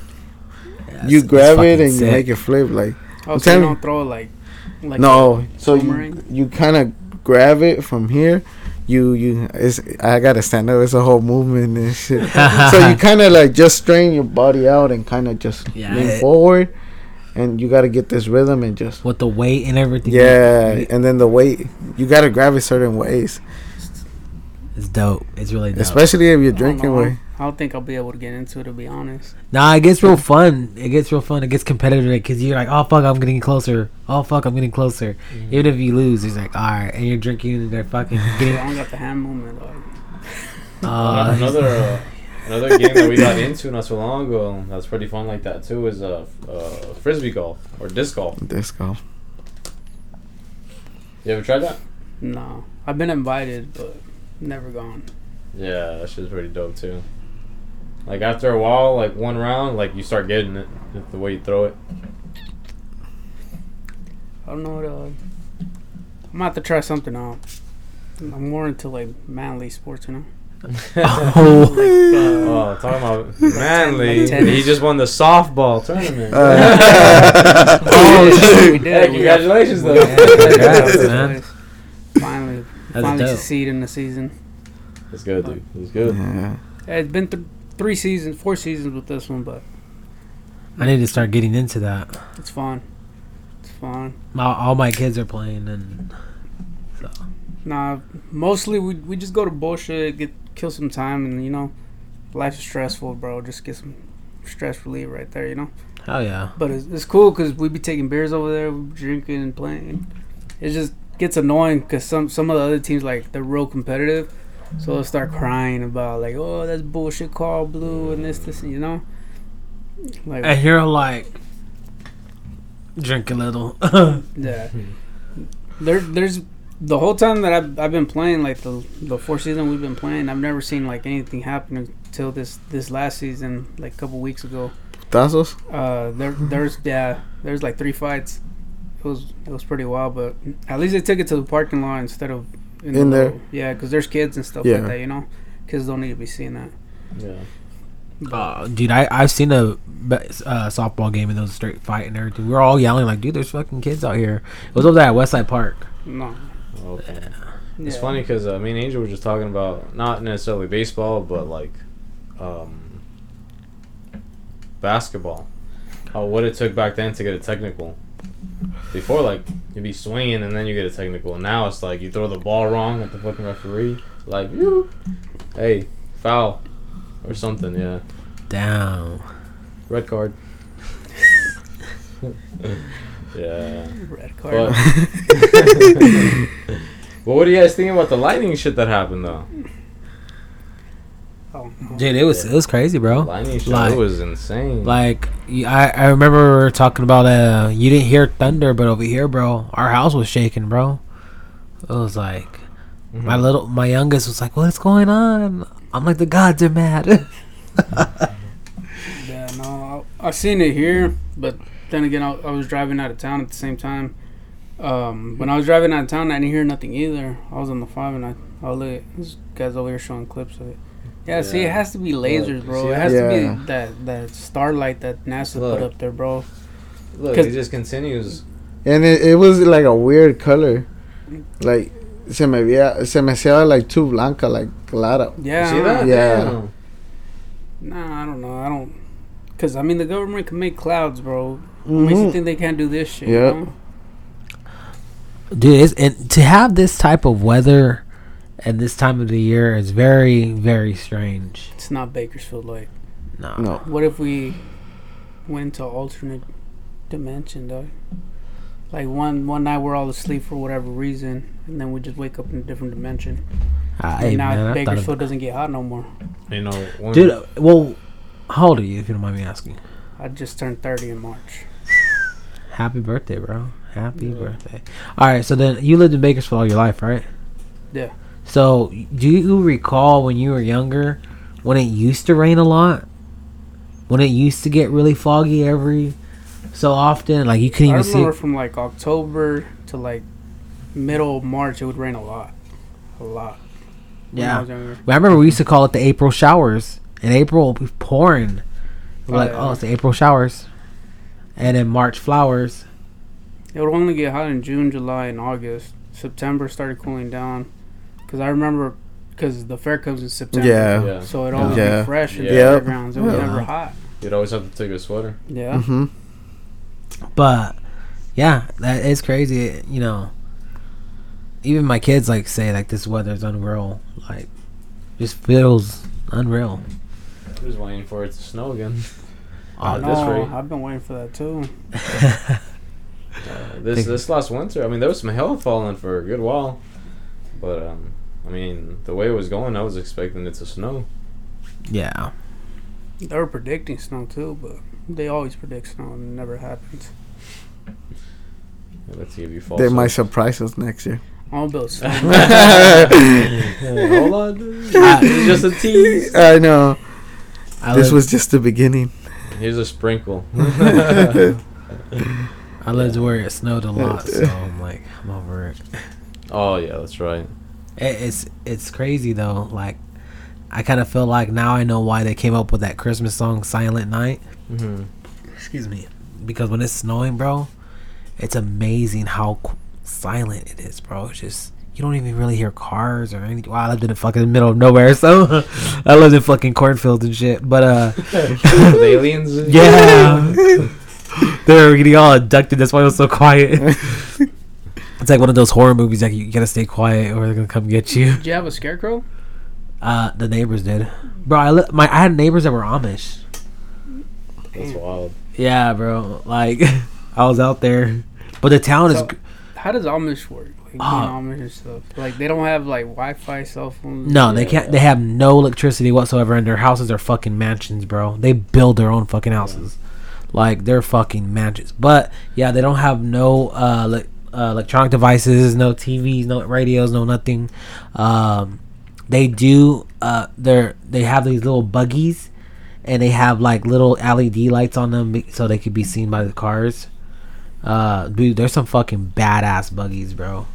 Yeah, you grab it and sick. you make it flip like. Oh, so you don't throw it like. like no, so you, you kind of grab it from here. You you it's I gotta stand up. It's a whole movement and shit. So you kind of like just strain your body out and kind of just yeah, lean it, forward, and you gotta get this rhythm and just with the weight and everything. Yeah, like and then the weight you gotta grab it certain ways. It's dope. It's really dope. Especially if you're drinking. Way. I don't think I'll be able to get into it, to be honest. Nah, it gets real fun. It gets real fun. It gets competitive because you're like, oh, fuck, I'm getting closer. Oh, fuck, I'm getting closer. Mm-hmm. Even if you lose, it's like, all right. And you're drinking and they're fucking getting. I don't got the hand movement. Uh, another, uh, another game that we got into not so long ago that's pretty fun like that, too, is uh, uh, frisbee golf or disc golf. Disc golf. You ever tried that? No. I've been invited, but never gone. Yeah, that shit's pretty dope, too. Like, after a while, like, one round, like, you start getting it, the way you throw it. I don't know what, uh, I'm about to try something out. I'm more into, like, manly sports, you know? Oh, like, uh, oh, talking about manly. ten, ten. He just won the softball tournament. Uh, oh, dude. Hey, congratulations, though. Yeah, congratulations, man. Finally, finally succeed in the season. It's good, dude. It's good. Yeah. It's been through. Three seasons, four seasons with this one, but I need to start getting into that. It's fun. It's fun. All, all my kids are playing, and so. Nah, mostly we we just go to bullshit, get kill some time, and you know, life's stressful, bro. Just get some stress relief right there, you know. Hell yeah. But it's, it's cool because we be taking beers over there, drinking and playing. It's just gets annoying because some some of the other teams, like, they're real competitive, so they'll start crying about, like, oh, that's bullshit, Carl Blue, and this, this, you know. Like, I hear, like, drink a little. Yeah. There, there's the whole time that I've I've been playing, like, the the fourth season we've been playing, I've never seen, like, anything happen until this this last season, like, a couple weeks ago. Tazos? Uh, there there's yeah, there's like three fights. It was it was pretty wild, but at least they took it to the parking lot instead of in, in the, there. Yeah, because there's kids and stuff yeah. like that, you know. Kids don't need to be seeing that. Yeah. Uh, dude, I I've seen a uh, softball game and there was a straight fight and everything. We were all yelling like, dude, there's fucking kids out here. It was over there at Westside Park. No. Okay. Yeah. It's yeah. funny because uh, me and Angel were just talking about not necessarily baseball, but like, um, basketball. How what it took back then to get a technical. Before, like, you'd be swinging and then you get a technical. Now it's like you throw the ball wrong at the fucking referee. Like, hey, foul. Or something, yeah. Down. Red card. Yeah. Red card. But, but what do you guys think about the lightning shit that happened, though? Oh, dude, it was it was crazy, bro. Lightning show, like, it was insane. Like, I, I remember we were talking about uh, you didn't hear thunder, but over here, bro, our house was shaking, bro. It was like mm-hmm. my little my youngest was like, "What's going on?" I'm like, "The gods are mad." Yeah, no, I, I seen it here, but then again, I, I was driving out of town at the same time. Um, when I was driving out of town, I didn't hear nothing either. I was on the five, and I, I look, this guy's over here showing clips of it. Yeah, yeah, see, it has to be lasers, look, bro. See, it has yeah. to be that, that starlight that NASA look, put up there, bro. Look, it just continues. And it, it was like a weird color. Like, se me veía, se me hacía like too blanca, like clara. Yeah. You see that? Yeah. Damn. Nah, I don't know. I don't. Because, I mean, the government can make clouds, bro. It mm-hmm. makes you think they can't do this shit, yep. you know? Dude, it's, and to have this type of weather at this time of the year is very, very strange. It's not Bakersfield like. No. no. What if we went to alternate dimension, though? Like one one night we're all asleep for whatever reason, and then we just wake up in a different dimension. Uh, and hey, now man, Bakersfield doesn't get hot no more. You know, dude. Uh, well, how old are you, if you don't mind me asking? I just turned thirty in March. Happy birthday, bro! Happy yeah. birthday. All right, so then you lived in Bakersfield all your life, right? Yeah. So, do you recall when you were younger, when it used to rain a lot? When it used to get really foggy every so often? Like, you couldn't even see... I remember see it. From, like, October to, like, middle of March, it would rain a lot. A lot. Yeah. I, I remember we used to call it the April showers. In April, it was pouring. We're oh, like, yeah. oh, it's the April showers. And then March flowers. It would only get hot in June, July, and August. September started cooling down. Because I remember, because the fair comes in September, yeah. Yeah. so it always yeah. be fresh in yeah. the yeah. fairgrounds. It was yeah. never hot. You'd always have to take a sweater. Yeah. Mm-hmm. But yeah, that is crazy. It, you know, even my kids like say like this weather's unreal. Like, just feels unreal. I'm just waiting for it to snow again. I know. Oh, no, I've been waiting for that too. uh, this Think this last winter, I mean, there was some hail falling for a good while. But, um, I mean, the way it was going, I was expecting it to snow. Yeah. They were predicting snow, too, but they always predict snow and it never happens. Yeah, let's give you false They might surprise us next year. I'll build snow. Hold on, dude. It's just a tease. I know. I this lived, was just the beginning. Here's a sprinkle. I lived where it snowed a lot, so I'm like, I'm over it. Oh yeah, that's right. It's it's crazy though. Like, I kind of feel like now I know why they came up with that Christmas song, "Silent Night." Mm-hmm. Excuse me, because when it's snowing, bro, it's amazing how silent it is, bro. It's just you don't even really hear cars or anything. Well, I lived in the fucking middle of nowhere, so I lived in fucking cornfields and shit. But uh, with aliens, yeah, they were getting all abducted. That's why it was so quiet. It's like one of those horror movies. Like, you gotta stay quiet, or they're gonna come get you. Did you have a scarecrow? Uh, the neighbors did, bro. I li- my I had neighbors that were Amish. That's wild. Yeah, bro. Like, I was out there, but the town so, is. how does Amish work? Like, uh, Amish and stuff. Like, they don't have like Wi-Fi, cell phones. No, they can't. They have no electricity whatsoever, and their houses are fucking mansions, bro. They build their own fucking houses, yeah. Like they're fucking mansions. But yeah, they don't have no uh, le- uh, electronic devices, no T Vs, no radios, no nothing. Um, they do. Uh, they're they have these little buggies, and they have like little L E D lights on them so they could be seen by the cars. Uh, dude, there's some fucking badass buggies, bro.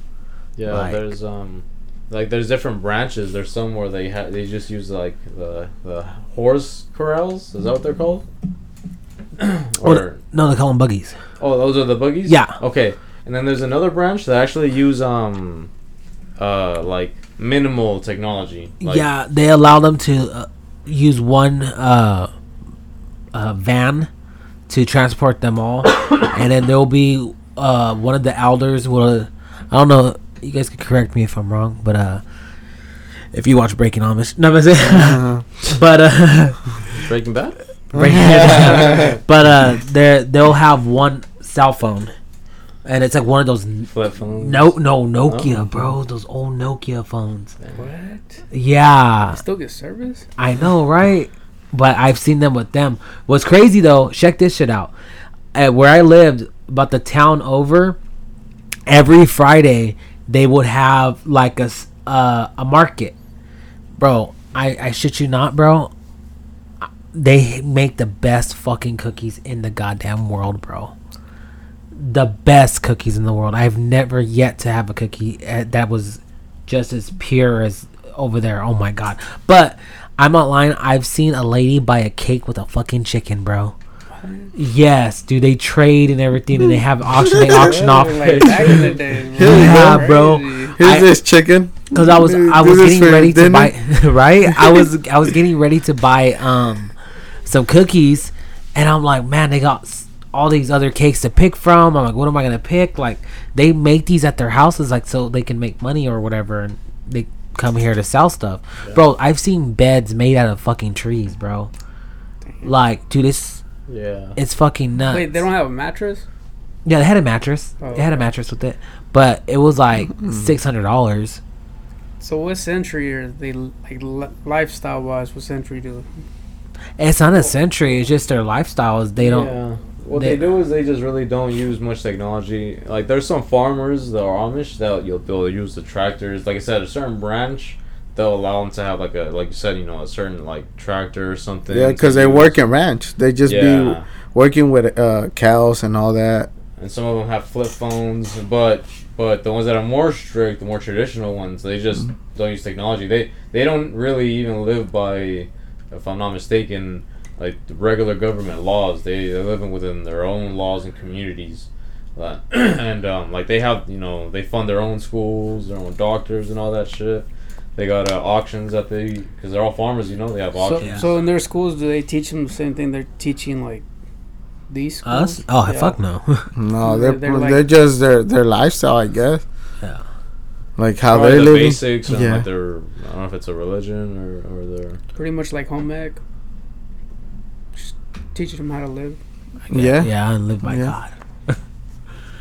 Yeah, like, there's um, like there's different branches. There's some where they ha- they just use like the the horse corrals. Is that what they're called? Or no, they call them buggies. Oh, those are the buggies. Yeah. Okay, and then there's another branch that actually use um, uh, like minimal technology. Like, yeah, they allow them to uh, use one uh, uh van to transport them all. And then there'll be uh, one of the elders will, I don't know, you guys can correct me if I'm wrong, but uh, if you watch Breaking Amish, no, I'm saying, but uh, Breaking Bad, Breaking Bad. But uh, they they'll have one cell phone, and it's like one of those flip phones. No, no, Nokia, oh. bro, those old Nokia phones. What? Yeah. They still get service? I know, right? But I've seen them with them. What's crazy though? Check this shit out. At where I lived, about the town over, every Friday they would have like a uh, a market, bro. I, I shit you not, bro. They make the best fucking cookies in the goddamn world, bro. The best cookies in the world. I've never yet to have a cookie that was just as pure as over there. Oh my god! But I'm not lying. I've seen a lady buy a cake with a fucking chicken, bro. Yes, dude. They trade and everything, and they have auction. They auction off. Like, back in the day, man. Yeah, bro. Here's I, this chicken. Cause I was I was this getting ready dinner? to buy right. I was I was getting ready to buy um some cookies, and I'm like, man, they got all these other cakes to pick from. I'm like, what am I gonna pick? Like, they make these at their houses, like so they can make money or whatever, and they come here to sell stuff, yeah. Bro. I've seen beds made out of fucking trees, bro. Like, dude, this. Yeah, it's fucking nuts. Wait, they don't have a mattress? Yeah, they had a mattress. Oh, they had a mattress with it, but it was like six hundred dollars. So what century are they? Like lifestyle wise, what century do? It's not a century. It's just their lifestyles. They don't. Yeah. What they, they do is they just really don't use much technology. Like there's some farmers that are Amish that you'll they'll use the tractors. Like I said, a certain branch. They'll allow them to have like a like you said you know a certain like tractor or something. Yeah, because they work in ranch. They just yeah. be working with uh, cows and all that. And some of them have flip phones, but but the ones that are more strict, the more traditional ones, they just mm-hmm. don't use technology. They they don't really even live by, if I'm not mistaken, like the regular government laws. They they're living within their own laws and communities. Uh, and um, like they have you know they fund their own schools, their own doctors, and all that shit. They got uh, auctions that they... Because they're all farmers, you know? They have auctions. So, yeah. so in their schools, do they teach them the same thing they're teaching, like, these schools? Us? Oh, yeah. Fuck no. No, they're, they're, like, they're just their, their lifestyle, I guess. Yeah. Like, how they the live. The basics. And yeah. Like their, I don't know if it's a religion or, or their... Pretty much like home ec. Just teaching them how to live. Yeah. Yeah, and live by yeah. God.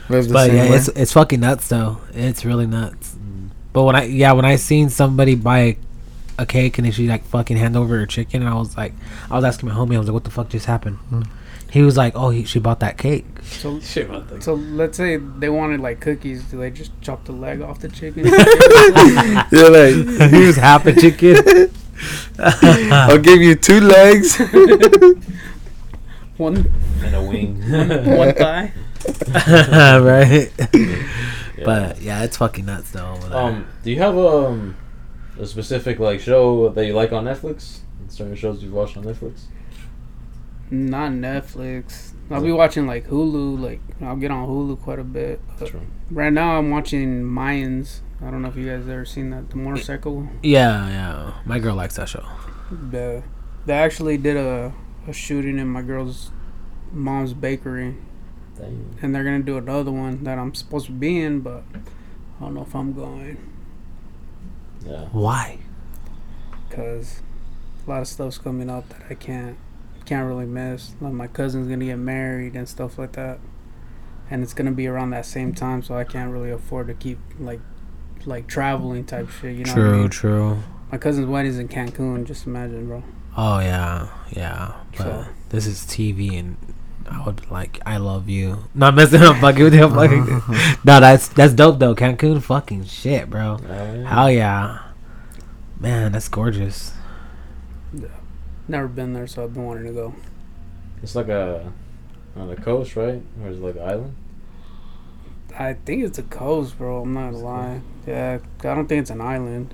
Live the but, same yeah, way. It's, it's fucking nuts, though. It's really nuts. But when I yeah when I seen somebody buy a cake and she like fucking hand over her chicken, and I was like I was asking my homie, I was like, what the fuck just happened? Mm. He was like, oh he, she bought that cake. So she bought that. So let's say they wanted like cookies, do they just chop the leg off the chicken? You're like, here's half a chicken. I'll give you two legs, one and a wing, one, one thigh. Right. Yeah. But yeah, it's fucking nuts though. Um, do you have um, a specific like show that you like on Netflix? Certain shows you've watched on Netflix? Not Netflix. I'll be watching like Hulu. Like I'll get on Hulu quite a bit. True. Right now, I'm watching Mayans. I don't know if you guys ever seen that. The motorcycle. Yeah, yeah. My girl likes that show. The, they actually did a, a shooting in my girl's mom's bakery. Thing. And they're gonna do another one that I'm supposed to be in, but I don't know if I'm going. Yeah. Why? Because a lot of stuff's coming up that I can't can't really miss. Like my cousin's gonna get married and stuff like that. and it's gonna be around that same time, so I can't really afford to keep like like traveling type shit. You know. True. What I mean? True. My cousin's wedding's in Cancun. Just imagine, bro. Oh yeah, yeah. But so. This is T V, and I would be like, I love you. Not messing up, fucking with him, fucking. No, that's that's dope though. Cancun, fucking shit, bro. Uh, Hell yeah, man, that's gorgeous. Yeah. Never been there, so I've been wanting to go. It's like a on the coast, right? Or is it like an island? I think it's a coast, bro. I'm not gonna lie. Yeah, I don't think it's an island.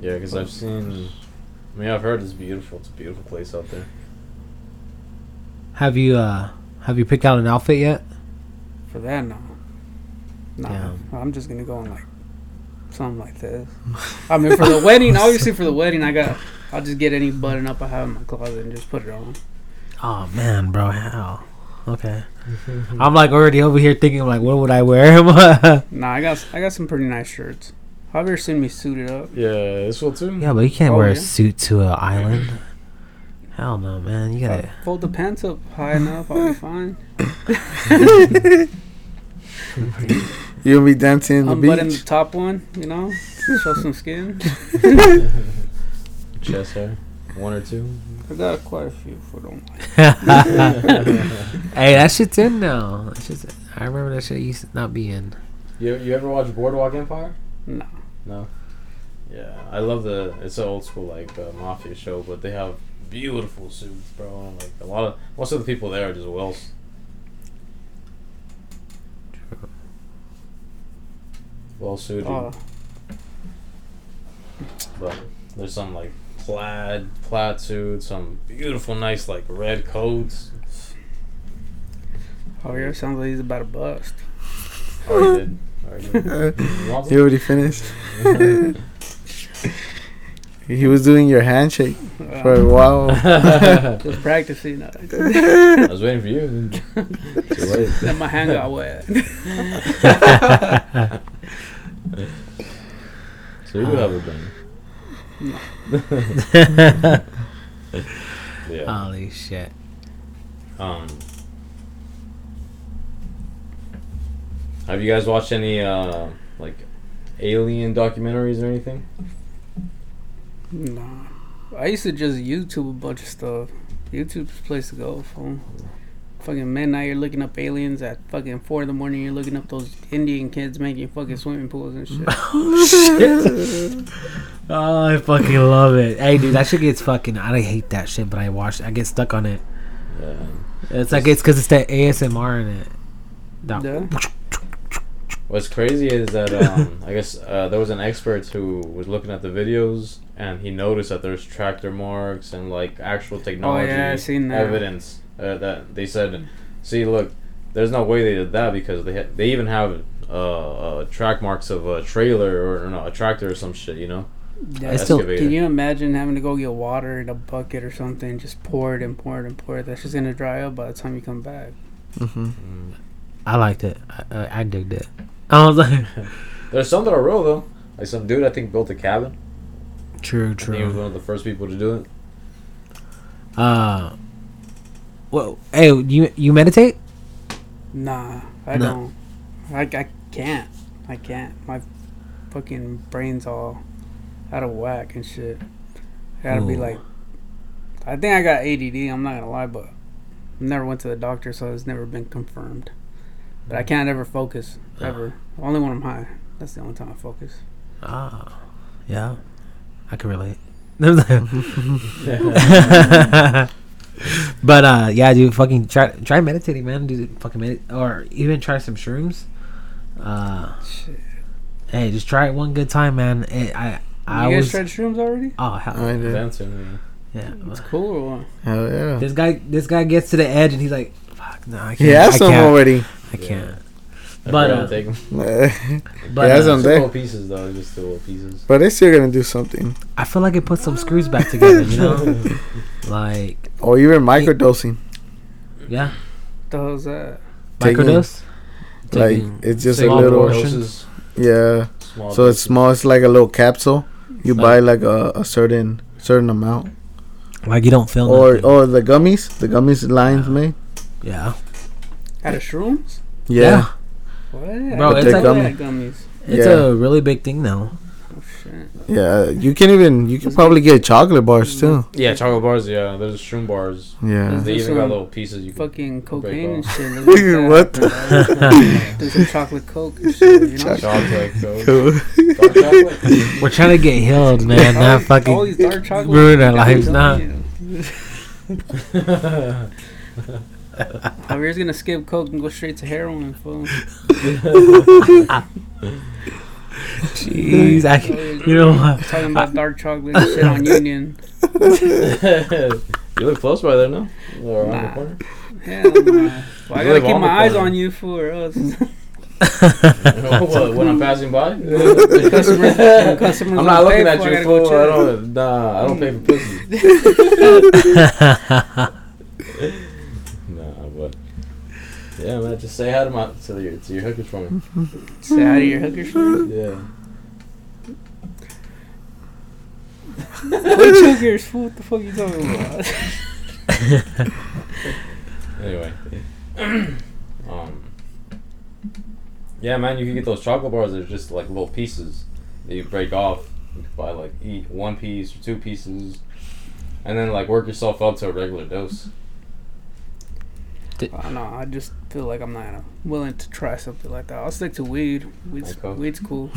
Yeah, because I've seen. I mean, I've heard it's beautiful. It's a beautiful place out there. Have you uh, have you picked out an outfit yet? For that, no. No, Damn. I'm just gonna go in like something like this. I mean, for the wedding, obviously for the wedding, I got. I'll just get any button up I have in my closet and just put it on. Oh man, bro, how? Okay. I'm like already over here thinking like, what would I wear? Nah, I got I got some pretty nice shirts. Have you ever seen me suited up? Yeah, this will too. Yeah, but you can't oh, wear yeah. a suit to an island. Hell no, man. You gotta I'll fold the pants up high enough. I'll be fine. You'll be dancing in the I'm beach. Unbutton the top one, you know, show some skin. Chest hair, one or two. I got quite a few for them. Hey, that shit's in now. That shit's in. I remember that shit used to not be in. You you ever watch Boardwalk Empire? No. No. Yeah, I love the. It's an old school like uh, mafia show, but they have beautiful suits, bro. Like a lot of most of the people there are just Welsh. Well suited. Uh. But there's some like plaid plaid suits, some beautiful, nice like red coats. Oh yeah, sounds like he's about to bust. Oh, he did. He already finished. He was doing your handshake wow. for a while. Just practicing. I was waiting for you. Then my hand got wet. So you do have a bang. Yeah. Holy shit. Um. Have you guys watched any uh, like alien documentaries or anything? Nah, I used to just YouTube a bunch of stuff. YouTube's a place to go for. Fucking midnight, you're looking up aliens. At fucking four in the morning, you're looking up those Indian kids making fucking swimming pools and shit. Oh shit! Oh, I fucking love it. Hey, dude, that shit gets fucking. I hate that shit, but I watch. I get stuck on it. Yeah. It's like it's because it's that A S M R in it. That yeah. What's crazy is that um, I guess uh, there was an expert who was looking at the videos and he noticed that there's tractor marks and like actual technology oh, yeah, I've seen that. evidence uh, that they said, see, look, there's no way they did that because they ha- they even have uh, uh, track marks of a trailer or, or no, a tractor or some shit, you know? Yeah, uh, still, can you imagine having to go get water in a bucket or something, just pour it and pour it and pour it? That's just going to dry up by the time you come back. Mm-hmm. Mm. I liked it. I, uh, I digged it. I was like, there's some that are real though. Like some dude I think built a cabin. True, true. I think he was one of the first people to do it. Uh, well, hey, you you meditate? Nah, I nah. don't. I I can't. I can't. My fucking brain's all out of whack and shit. I gotta Ooh. be like, I think I got A D D. I'm not gonna lie, but I never went to the doctor, so it's never been confirmed. But I can't ever focus, ever. Uh, only when I'm high. That's the only time I focus. Ah, yeah. I can relate. But, uh, yeah, dude, fucking try try meditating, man. Do fucking medit- Or even try some shrooms. Uh, Shit. Hey, just try it one good time, man. Hey, I, I you guys was, tried shrooms already? Oh, hell I did. Dancing, yeah. yeah. It's cool or what? Hell yeah. This guy, this guy gets to the edge and he's like, fuck, no, I can't. He has some already. I yeah. can't. I but uh, take them. but yeah, uh, two whole pieces though, just two whole pieces. But it's still gonna do something. I feel like it puts some screws back together, you know, like or even microdosing. It, yeah, the hell's that? Microdose. Like it's just a little. Doses. Yeah. Small so doses. It's small. It's like a little capsule. You like, buy like a, a certain certain amount. Like you don't feel. Or nothing. Or the gummies. The gummies lines yeah. made. Yeah. Out of shrooms? Yeah. yeah. What? Bro, it's like gummies. gummies. It's yeah. a really big thing now. Oh, shit. Yeah, you can even, you can probably get chocolate bars too. Yeah, chocolate bars, yeah. There's shroom bars. Yeah. They even got little pieces you fucking can cocaine and shit. What the? There's some chocolate coke and shit, you know? Chocolate coke. Dark chocolate. We're trying to get healed, man. Not fucking all these dark chocolate ruin our lives now. Javier's gonna skip coke and go straight to heroin. Jeez, I, you know, I'm talking about dark chocolate and shit on Union. You look close by there, no? Or around nah. the corner? Hell nah. Well, I gotta keep my eyes corner. on you for us. What, when I'm passing by? Customers, customers I'm not looking at you, fool. I don't, nah, I don't pay for pussy. Nah, but yeah, man, just say hi to my to your to your hookers for me. Say hi to your hookers for me. Yeah. Which hookers? What the fuck are you talking about? Anyway, um. Yeah, man, you can get those chocolate bars. They're just like little pieces that you break off. You can buy like eat one piece or two pieces, and then like work yourself up to a regular dose. Uh, no, I just feel like I'm not willing to try something like that. I'll stick to weed. Weed's, weed's cool.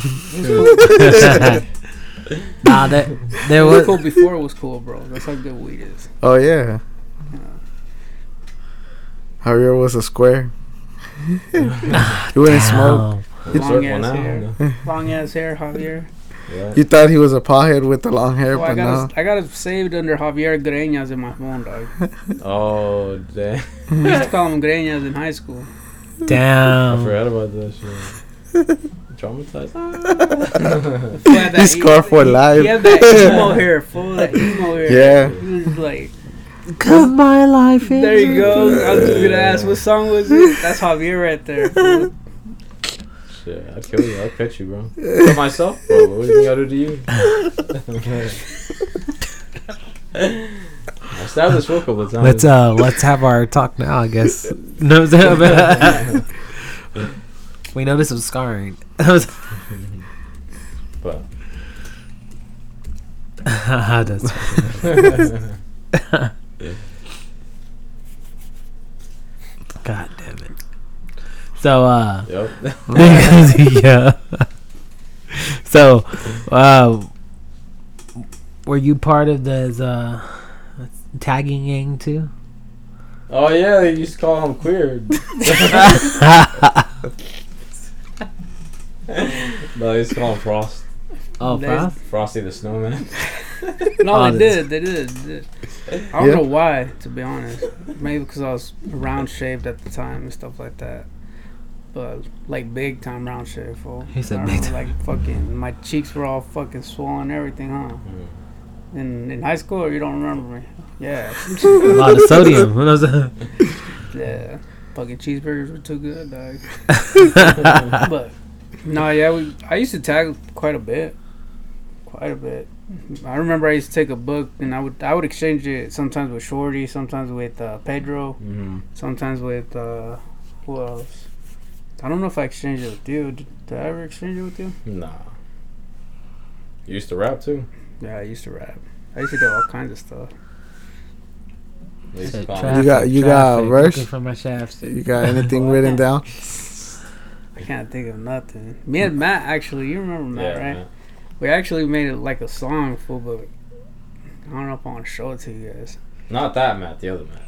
Nah, that that was cool before it was cool, bro. That's how good weed is. Oh yeah. yeah. Javier was a square. Nah, you wouldn't smoke. Long ass now, hair. No. Long ass hair, Javier. Yeah. You thought he was a pothead with the long hair, oh, but I got no. A, I got it saved under Javier Greñas in my phone, dog. Oh, damn. I used to call him Greñas in high school. Damn. I forgot about that shit. Traumatized. That He's emo, scarred for he, life. He had that emo hair, fool. That emo hair. Yeah. He was like... Cut my life in. There you go. I was just going to ask, what song was it? That's Javier right there, fool. Shit, I'll kill you. I'll cut you, bro. For myself, bro. What do you think I'll do to you? I stabbed this fool a couple of times. Let's uh, let's have our talk now, I guess. No, we noticed some scarring. But that's God damn it. So, uh, yep. yeah. So, uh, were you part of the uh, tagging gang too? Oh yeah, they used to call him queer. No, they used to call him Frost. Oh, Frost? Frosty the Snowman. No, oh, they did. They did. They did. I don't yep. know why, to be honest. Maybe because I was round shaved at the time and stuff like that. But like big time round shit, fool. He said big time. Like fucking, my cheeks were all fucking swollen, everything, huh? Mm. In in high school, or you don't remember me? Yeah. A lot of sodium. Yeah, fucking cheeseburgers were too good, dog. But no, yeah, we. I used to tag quite a bit, quite a bit. I remember I used to take a book and I would I would exchange it sometimes with Shorty, sometimes with uh, Pedro, mm-hmm. sometimes with uh, who else? I don't know if I exchanged it with you. Did, did I ever exchange it with you? Nah. You used to rap too? Yeah, I used to rap. I used to do all kinds of stuff. You got you got verse from my shafts. You got anything written down? I can't think of nothing. Me and Matt actually, you remember Matt, yeah, right? Matt. We actually made it like a song full, but I don't know if I want to show it to you guys. Not that Matt, the other Matt.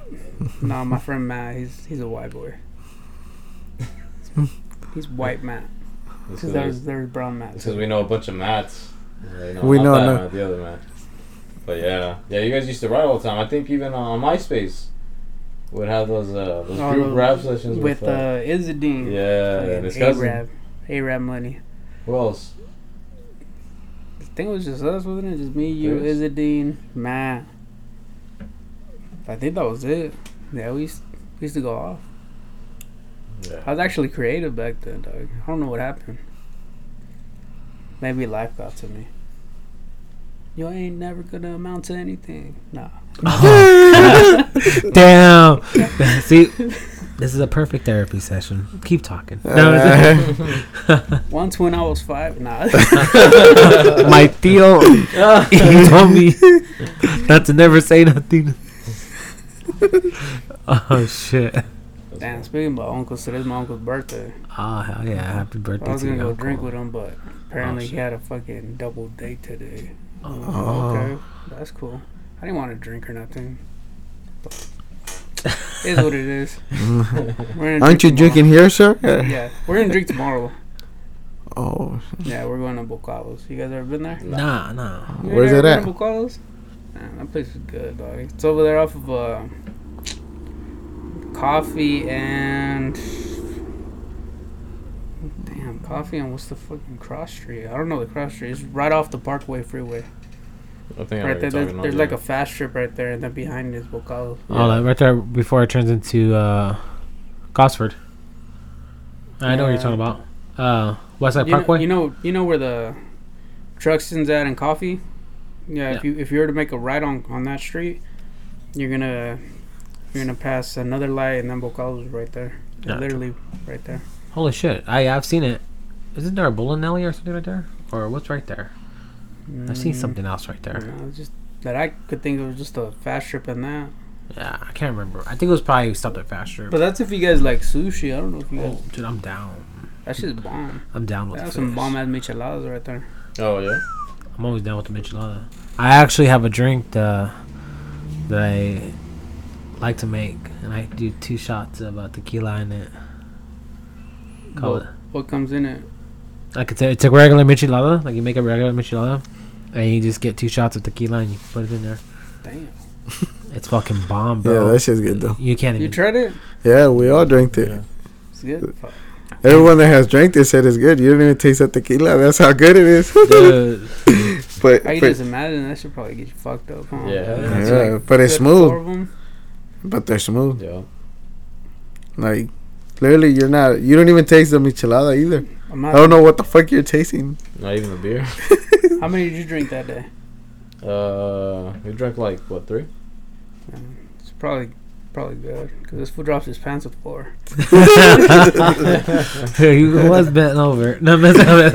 No, my friend Matt. He's he's a white boy. He's white Matt. Because there's there's brown Matt. Because we know a bunch of Matts. You know, we know that no. Matt, the other Matt. But yeah, yeah, you guys used to write all the time. I think even on MySpace, would have those uh, those oh, group those rap sessions with, with uh, uh, Izzadine. Yeah, and his cousin. A-Rab, A-Rab Money. Who else? I think it was just us, wasn't it? Just me, you, Izzadine, Matt. I think that was it. Yeah, we used, we used to go off. Yeah. I was actually creative back then, dog. I don't know what happened. Maybe life got to me. You ain't never gonna amount to anything. Nah. Oh. Damn. See, This is a perfect therapy session. Keep talking. Uh, Once when I was five, nah. My tío, he told me not to never say nothing. Oh, shit. Damn, speaking about uncles, today's my uncle's birthday. Oh, hell yeah. Happy birthday to I was going to go uncle. drink with him, but apparently oh, he had a fucking double date today. Oh. oh. Okay, that's cool. I didn't want to drink or nothing. But is what it is. Aren't you tomorrow. drinking here, sir? Yeah, we're gonna drink tomorrow. Oh. Yeah, we're going to Bocados. You guys ever been there? Nah, nah. You Where's it at? Bocados? Nah, that place is good, dog. It's over there off of uh, coffee and damn coffee and what's the fucking cross street? I don't know the cross street. It's right off the Parkway Freeway. I think right I there, there's, there's like a fast strip right there, and then behind is Bocados. Yeah. Oh, like right there before it turns into uh, Gosford. I yeah. know what you're talking about. Uh, Westside you Parkway. Know, you know, you know where the Truxton's at and coffee. Yeah, yeah. If you if you were to make a right on, on that street, you're gonna you're gonna pass another light, and then Bocados is right there. Yeah. Literally right there. Holy shit! I I've seen it. Isn't there a Bullinelli or something right there, or what's right there? I've seen something else right there. Yeah, just that I could think it was just a fast trip and that. Yeah, I can't remember. I think it was probably stopped at fast trip. But that's if you guys like sushi. I don't know if you oh, guys. Dude, I'm down. That shit's bomb. I'm down with. That's some bomb ass micheladas right there. Oh yeah. I'm always down with the michelada. I actually have a drink that, that I like to make, and I do two shots of uh, tequila in it. What, it. What comes in it? Like it's a, it's a regular michelada. Like you make a regular michelada, and you just get two shots of tequila and you put it in there. Damn. It's fucking bomb, bro. Yeah, that shit's good though. You can't even. You tried it? Yeah, we all drank it. Yeah. It's good. Everyone that has drank it said it's good. You didn't even taste that tequila. That's how good it is. but I can just imagine that should probably get you fucked up, huh? Yeah. Yeah, yeah. Like but it's smooth. But they're smooth. Yeah. Like clearly you're not you don't even taste the michelada either. I don't know what the fuck you're tasting. Not even a beer. How many did you drink that day? Uh, we drank like what three? Um, it's probably probably good because this fool drops his pants on the floor. He was bent over. No, nah, that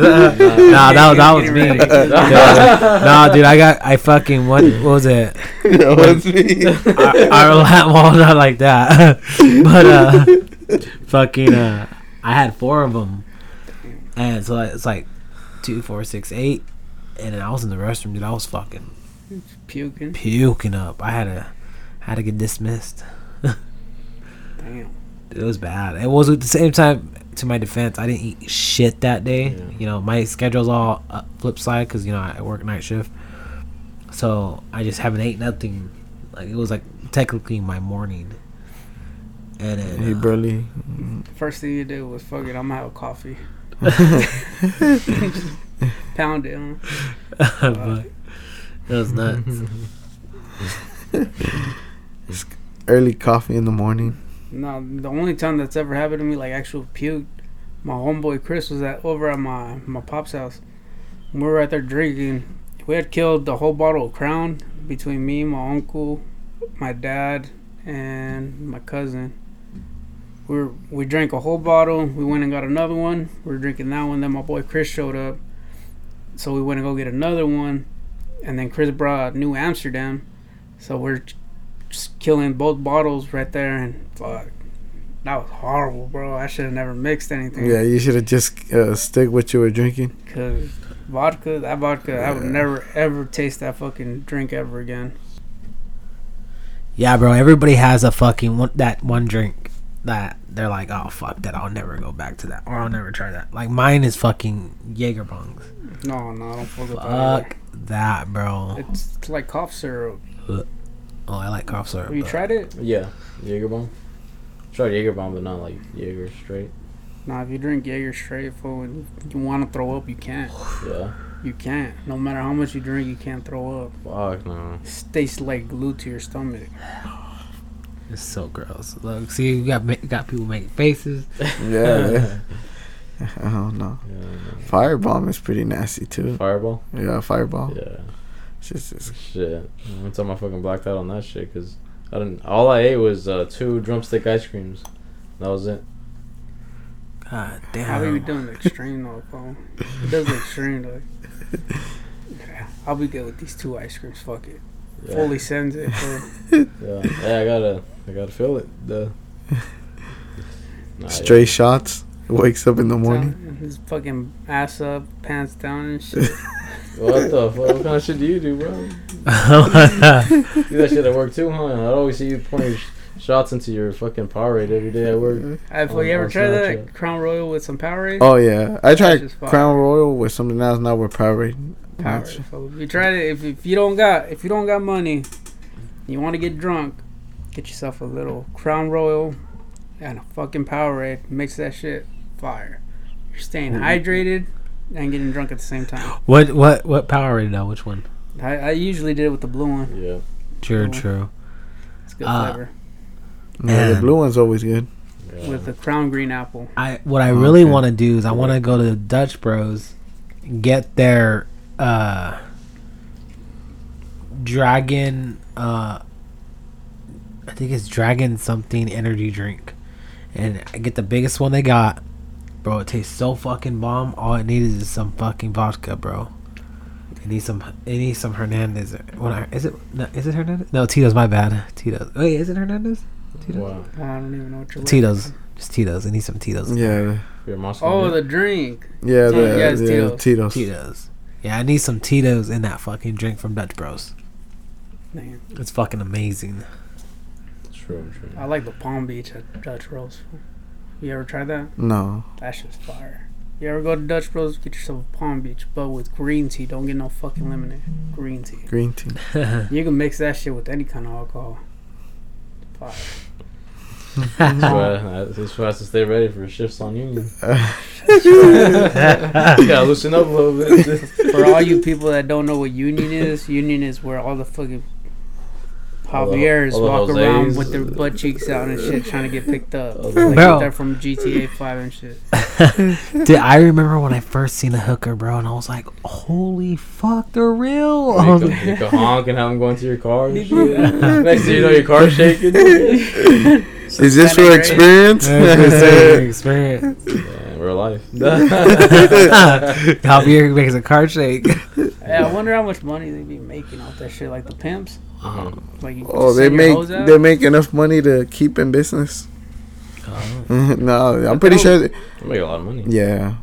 that was me. Nah, dude, I got I fucking what, what was it? That was me. I I all not like that, but uh, fucking uh, I had four of them. And so it's like two, four, six, eight, and then I was in the restroom, dude. I was fucking puking, puking up. I had to, had to get dismissed. Damn, it was bad. It was at the same time. To my defense, I didn't eat shit that day. Yeah. You know, my schedule's all uh, flip side because you know I work night shift, so I just haven't ate nothing. Like it was like technically my morning. And then, hey, uh, Burley. First thing you did was fuck it. I'm gonna have coffee. Pound it, huh? Wow. That was nuts. It's early coffee in the morning. No, the only time that's ever happened to me, like actual puke, my homeboy Chris was at over at my my pop's house. We were out there drinking. We had killed the whole bottle of Crown between me, my uncle, my dad, and my cousin. We were, we drank a whole bottle. We went and got another one. We were drinking that one. Then my boy Chris showed up. So we went and go get another one. And then Chris brought New Amsterdam. So we're just killing both bottles right there. And fuck, that was horrible, bro. I should have never mixed anything. Yeah, you should have just uh, stick what you were drinking. Because vodka, that vodka, yeah. I would never, ever taste that fucking drink ever again. Yeah, bro. Everybody has a fucking one, that one drink. That they're like, oh fuck that, I'll never go back to that, or I'll never try that. Like mine is fucking Jaeger bongs. No, no, I don't fuck with that. Fuck that, bro. It's, it's like cough syrup. Ugh. Oh, I like cough syrup. Have you tried it? Yeah, Jaeger bomb. Tried Jaeger bomb, but not like Jaeger straight. Nah, if you drink Jaeger straight, fool, and you want to throw up, you can't. Yeah. You can't. No matter how much you drink, you can't throw up. Fuck no. It tastes like glue to your stomach. It's so gross. Look, see, you got got people making faces. Yeah. I don't know. Yeah, yeah. Firebomb is pretty nasty too. Fireball. Yeah, fireball. Yeah. It's just, it's shit. One time I fucking blacked out on that shit because I didn't. All I ate was uh, two drumstick ice creams. That was it. God damn. How are you doing extreme though, Paul? It does look extreme though. I'll be good with these two ice creams. Fuck it. Yeah. Fully sends it. Bro. Yeah. Hey, I gotta, I gotta feel it. Duh. Nah, Stray yeah. shots. Wakes up in the morning. His fucking ass up, pants down and shit. What the fuck? What kind of shit do you do, bro? You do that shit at work too, huh? I always see you pointing shots into your fucking Powerade every day at work. Have you ever tried that? Like, Crown Royal with some Powerade? Oh, yeah. I tried Crown Royal with something else, not with Powerade. Powerade. You try it. If, if you don't got if you don't got money, you want to get drunk, get yourself a little Crown Royal and a fucking Powerade. Mix that shit. Fire. You're staying mm-hmm. hydrated and getting drunk at the same time. What what what Powerade now? Which one? I, I usually did it with the blue one. Yeah. True. Blue true. One. It's good uh, flavor. Yeah, the blue one's always good. Yeah. With the Crown Green apple. I what I really okay. want to do is I want to go to Dutch Bros, get their uh, dragon. Uh, I think it's dragon something energy drink, and I get the biggest one they got. Bro, it tastes so fucking bomb. All it needs is some fucking vodka, bro. It needs some. It needs some Hernandez. When I, is it? No, is it Hernandez? No, Tito's. My bad. Tito's. Wait, is it Hernandez? Tito's. Wow. I don't even know what you're. Tito's. Just Tito's. I need some Tito's. Yeah. Oh, the drink. Yeah, the, yeah, yeah, Tito's. Tito's. Tito's. Yeah, I need some Tito's in that fucking drink from Dutch Bros. Man, it's fucking amazing. True, true. I like the Palm Beach at Dutch Bros. You ever tried that? No. That's just fire. You ever go to Dutch Bros, get yourself a Palm Beach, but with green tea. Don't get no fucking lemonade. Green tea. Green tea. You can mix that shit with any kind of alcohol. Fire. That's why, that's why I have to stay ready for shifts on Union. Gotta loosen up a little bit. For all you people that don't know what Union is, Union is where all the fucking Javier's walk Jose's. Around with their butt cheeks out and shit, trying to get picked up. Like they're from G T A five and shit. Dude, I remember when I first seen a hooker, bro, and I was like, "Holy fuck, they're real!" You, um, can, you can honk and have them going to your car. And shit. Next thing you know, your car's shaking. Is this for experience? Experience. Yeah, real life. Javier makes a car shake. Yeah, I wonder how much money they be making off that shit, like the pimps. Like oh, they make they make enough money to keep in business. Oh. No, I'm pretty sure they, they make a lot of money. Yeah,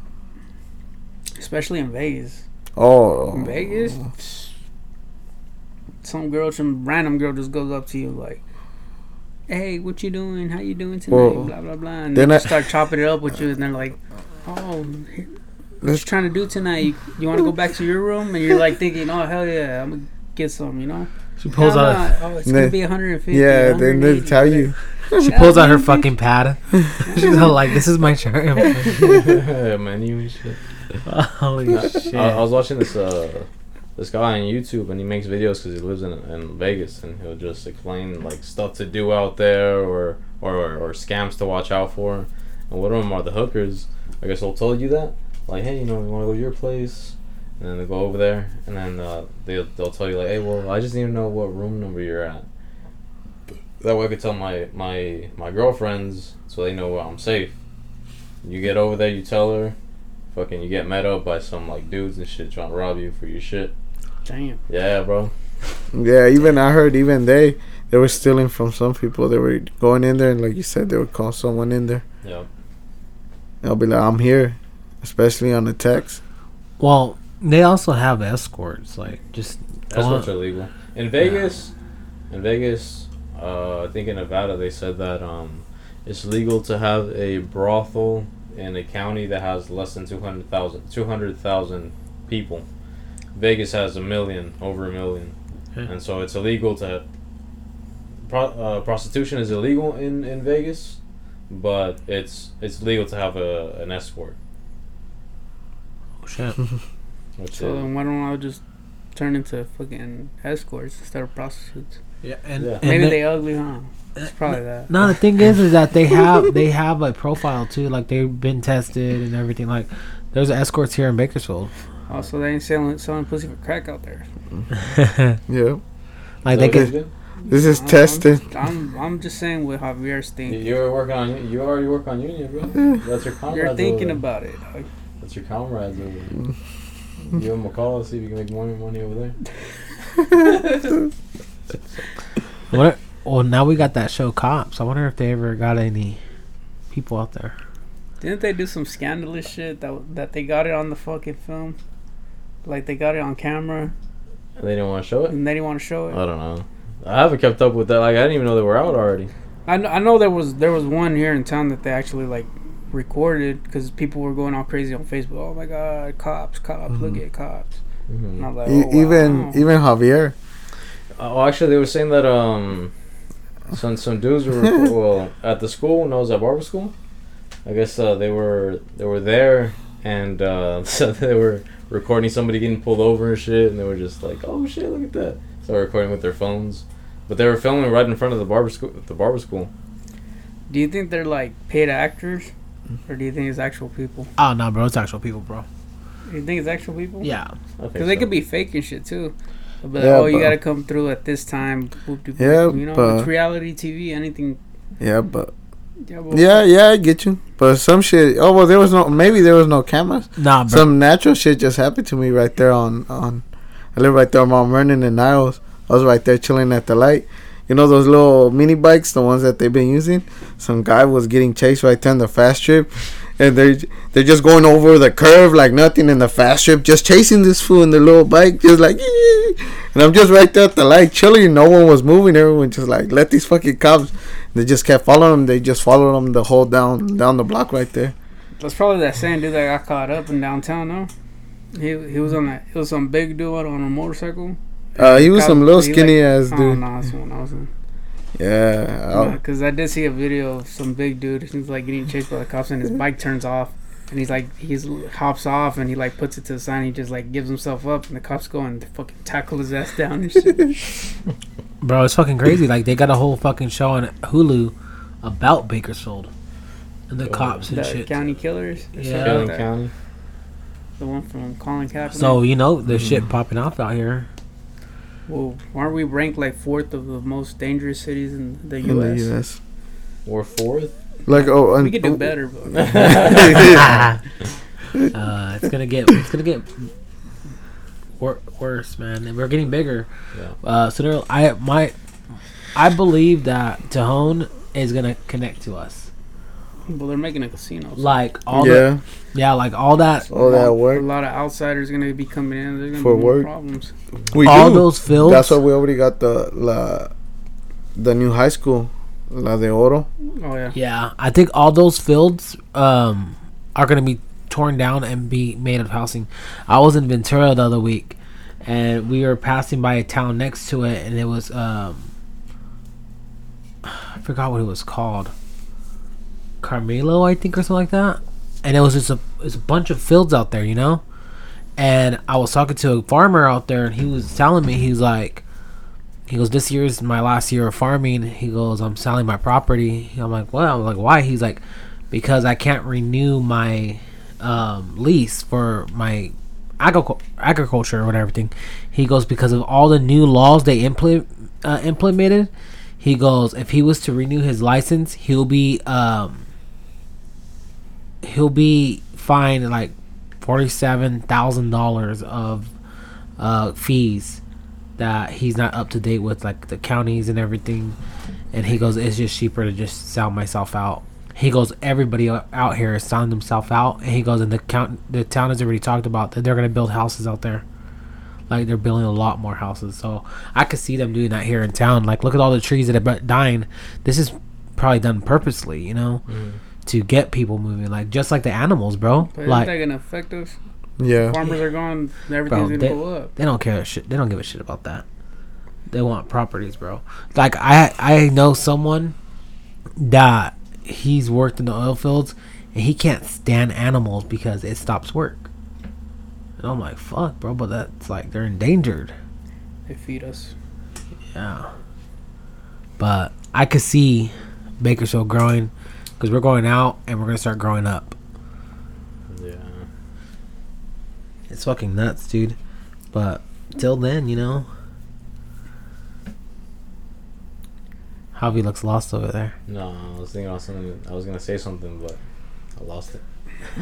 especially in Vegas. Oh, in Vegas, some girl, some random girl, just goes up to you like, "Hey, what you doing? How you doing tonight?" Well, blah blah blah, and then they start chopping it up with you, and they're like, "Oh, what you trying to do tonight? You, you want to go back to your room?" And you're like thinking, "Oh hell yeah, I'm gonna get some," you know. She pulls no, out. No. Oh, it's going to be one hundred fifty. Yeah, they didn't tell you. She pulls out her fucking pad. She's all like, "This is my shirt." Menu and shit. Holy shit. I, I was watching this uh, this guy on YouTube, and he makes videos because he lives in, in Vegas, and he'll just explain like stuff to do out there or, or, or, or scams to watch out for. And one of them are the hookers. I guess they'll tell you that. Like, hey, you know, you want to go to your place? And then they go over there, and then uh, they'll, they'll tell you, like, hey, well, I just need to know what room number you're at. That way I could tell my, my, my girlfriends so they know well, I'm safe. You get over there, you tell her, fucking you get met up by some, like, dudes and shit trying to rob you for your shit. Damn. Yeah, bro. Yeah, even I heard even they, they were stealing from some people. They were going in there, and like you said, they would call someone in there. Yeah. They'll be like, I'm here, especially on the text. Well... They also have escorts, like just escorts are legal in Vegas. Yeah. In Vegas, uh, I think in Nevada they said that um, it's legal to have a brothel in a county that has less than two hundred thousand two hundred thousand people. Vegas has a million, over a million, okay. And so it's illegal to. Pro- uh, prostitution is illegal in, in Vegas, but it's it's legal to have a an escort. Oh shit. What's so it? Then why don't I just turn into fucking escorts instead of prostitutes? Yeah, and, yeah. and maybe they, they ugly, huh? It's probably n- that. No, the thing is, is that they have they have a profile too. Like they've been tested and everything. Like there's escorts here in Bakersfield. Also, they ain't selling selling pussy for crack out there. Yeah, like they could. This is I'm, testing. I'm, I'm I'm just saying what Javier's thinking. You, you were working on you already work on union, bro. That's your comrades. You're thinking over about it. Like, that's your comrades over there. Give them a call, see if you can make more money over there. What? Well, now we got that show Cops. I wonder if they ever got any people out there. Didn't they do some scandalous shit that that they got it on the fucking film? Like they got it on camera. And they didn't want to show it. And they didn't want to show it. I don't know. I haven't kept up with that. Like I didn't even know they were out already. I know, I know there was there was one here in town that they actually like recorded because people were going all crazy on Facebook. Oh my God, cops, cops, mm-hmm. Look at cops. Mm-hmm. And I was like, oh, e- even wow. even Javier. Oh, uh, actually, they were saying that um, some some dudes were well at the school when I was at barber school. I guess uh, they were they were there and uh, so they were recording somebody getting pulled over and shit, and they were just like, oh shit, look at that. So they were recording with their phones. But they were filming right in front of the barber school. The barber school. Do you think they're like paid actors, or do you think it's actual people? Oh no, bro, it's actual people, bro. You think it's actual people? Yeah, because so. They could be faking shit too. But yeah, oh, but you gotta come through at this time. Boop, boop, yeah, you know, but it's reality T V. Anything. Yeah, but. Yeah, but yeah, yeah, I get you. But some shit. Oh well, there was no. Maybe there was no cameras. Nah, bro. Some natural shit just happened to me right there on on. I live right there on Mount Vernon and Niles. I was right there chilling at the light. You know those little mini bikes, the ones that they've been using? Some guy was getting chased right there on the fast trip. And they're, they're just going over the curve like nothing in the fast trip. Just chasing this fool in the little bike. Just like, ee! And I'm just right there at the light chilling. No one was moving. Everyone just like, let these fucking cops. They just kept following them. They just followed them the whole down down the block right there. That's probably that same dude that got caught up in downtown, though. He he was on that. It was some big dude on a motorcycle. Uh, he was cop, some little skinny like, ass dude. Oh, no, that's one I was in. Yeah. Because yeah, I did see a video of some big dude. He's like getting chased by the cops, and his bike turns off, and he's like he's hops off, and he like puts it to the side. And he just like gives himself up, and the cops go and fucking tackle his ass down and shit. Bro, it's fucking crazy. Like they got a whole fucking show on Hulu about Bakersfield and the oh, cops and the shit. County Killers. Yeah. County like County. The one from Colin Kaepernick. So you know the mm. shit popping off out here. Well, aren't we ranked like fourth of the most dangerous cities in the U S? In the U S. Or fourth? Like oh, we could do oh. better. But uh, it's gonna get it's gonna get wor- worse, man. And we're getting bigger. Yeah. Uh, so I my I believe that Tejon is gonna connect to us. Well, they're making a casino. So. Like all yeah. the yeah, like all that, all that work. A lot of outsiders are gonna be coming in. There's gonna for be work problems. We all do. Those fields. That's why we already got the la, the new high school, La de Oro. Oh yeah. Yeah, I think all those fields um, are gonna be torn down and be made of housing. I was in Ventura the other week, and we were passing by a town next to it, and it was um, I forgot what it was called. Carmelo, I think, or something like that. And it was just a, it was a bunch of fields out there, you know? And I was talking to a farmer out there, and he was telling me, he's like, he goes, this year is my last year of farming. He goes, I'm selling my property. I'm like, well, I'm like, why? He's like, because I can't renew my um, lease for my agric- agriculture or everything. He goes, because of all the new laws they impl- uh, implemented, he goes, if he was to renew his license, he'll be, um, he'll be fined like forty-seven thousand dollars of uh, fees that he's not up to date with, like the counties and everything. And he goes, it's just cheaper to just sell myself out. He goes, everybody out here is selling themselves out. And he goes, and the count, the town has already talked about that they're going to build houses out there. Like they're building a lot more houses. So I could see them doing that here in town. Like look at all the trees that are dying. This is probably done purposely, you know. Mm. To get people moving, like just like the animals, bro. But like, isn't that gonna affect us? Yeah, farmers are gone. Everything's bro, gonna go up. They don't care shit. They don't give a shit about that. They want properties, bro. Like I, I know someone that he's worked in the oil fields, and he can't stand animals because it stops work. And I'm like, fuck, bro. But that's like they're endangered. They feed us. Yeah, but I could see Bakersfield growing. Because we're going out and we're going to start growing up. Yeah. It's fucking nuts, dude. But till then, you know. Javi looks lost over there. No, I was thinking something. I was gonna say something, but I lost it.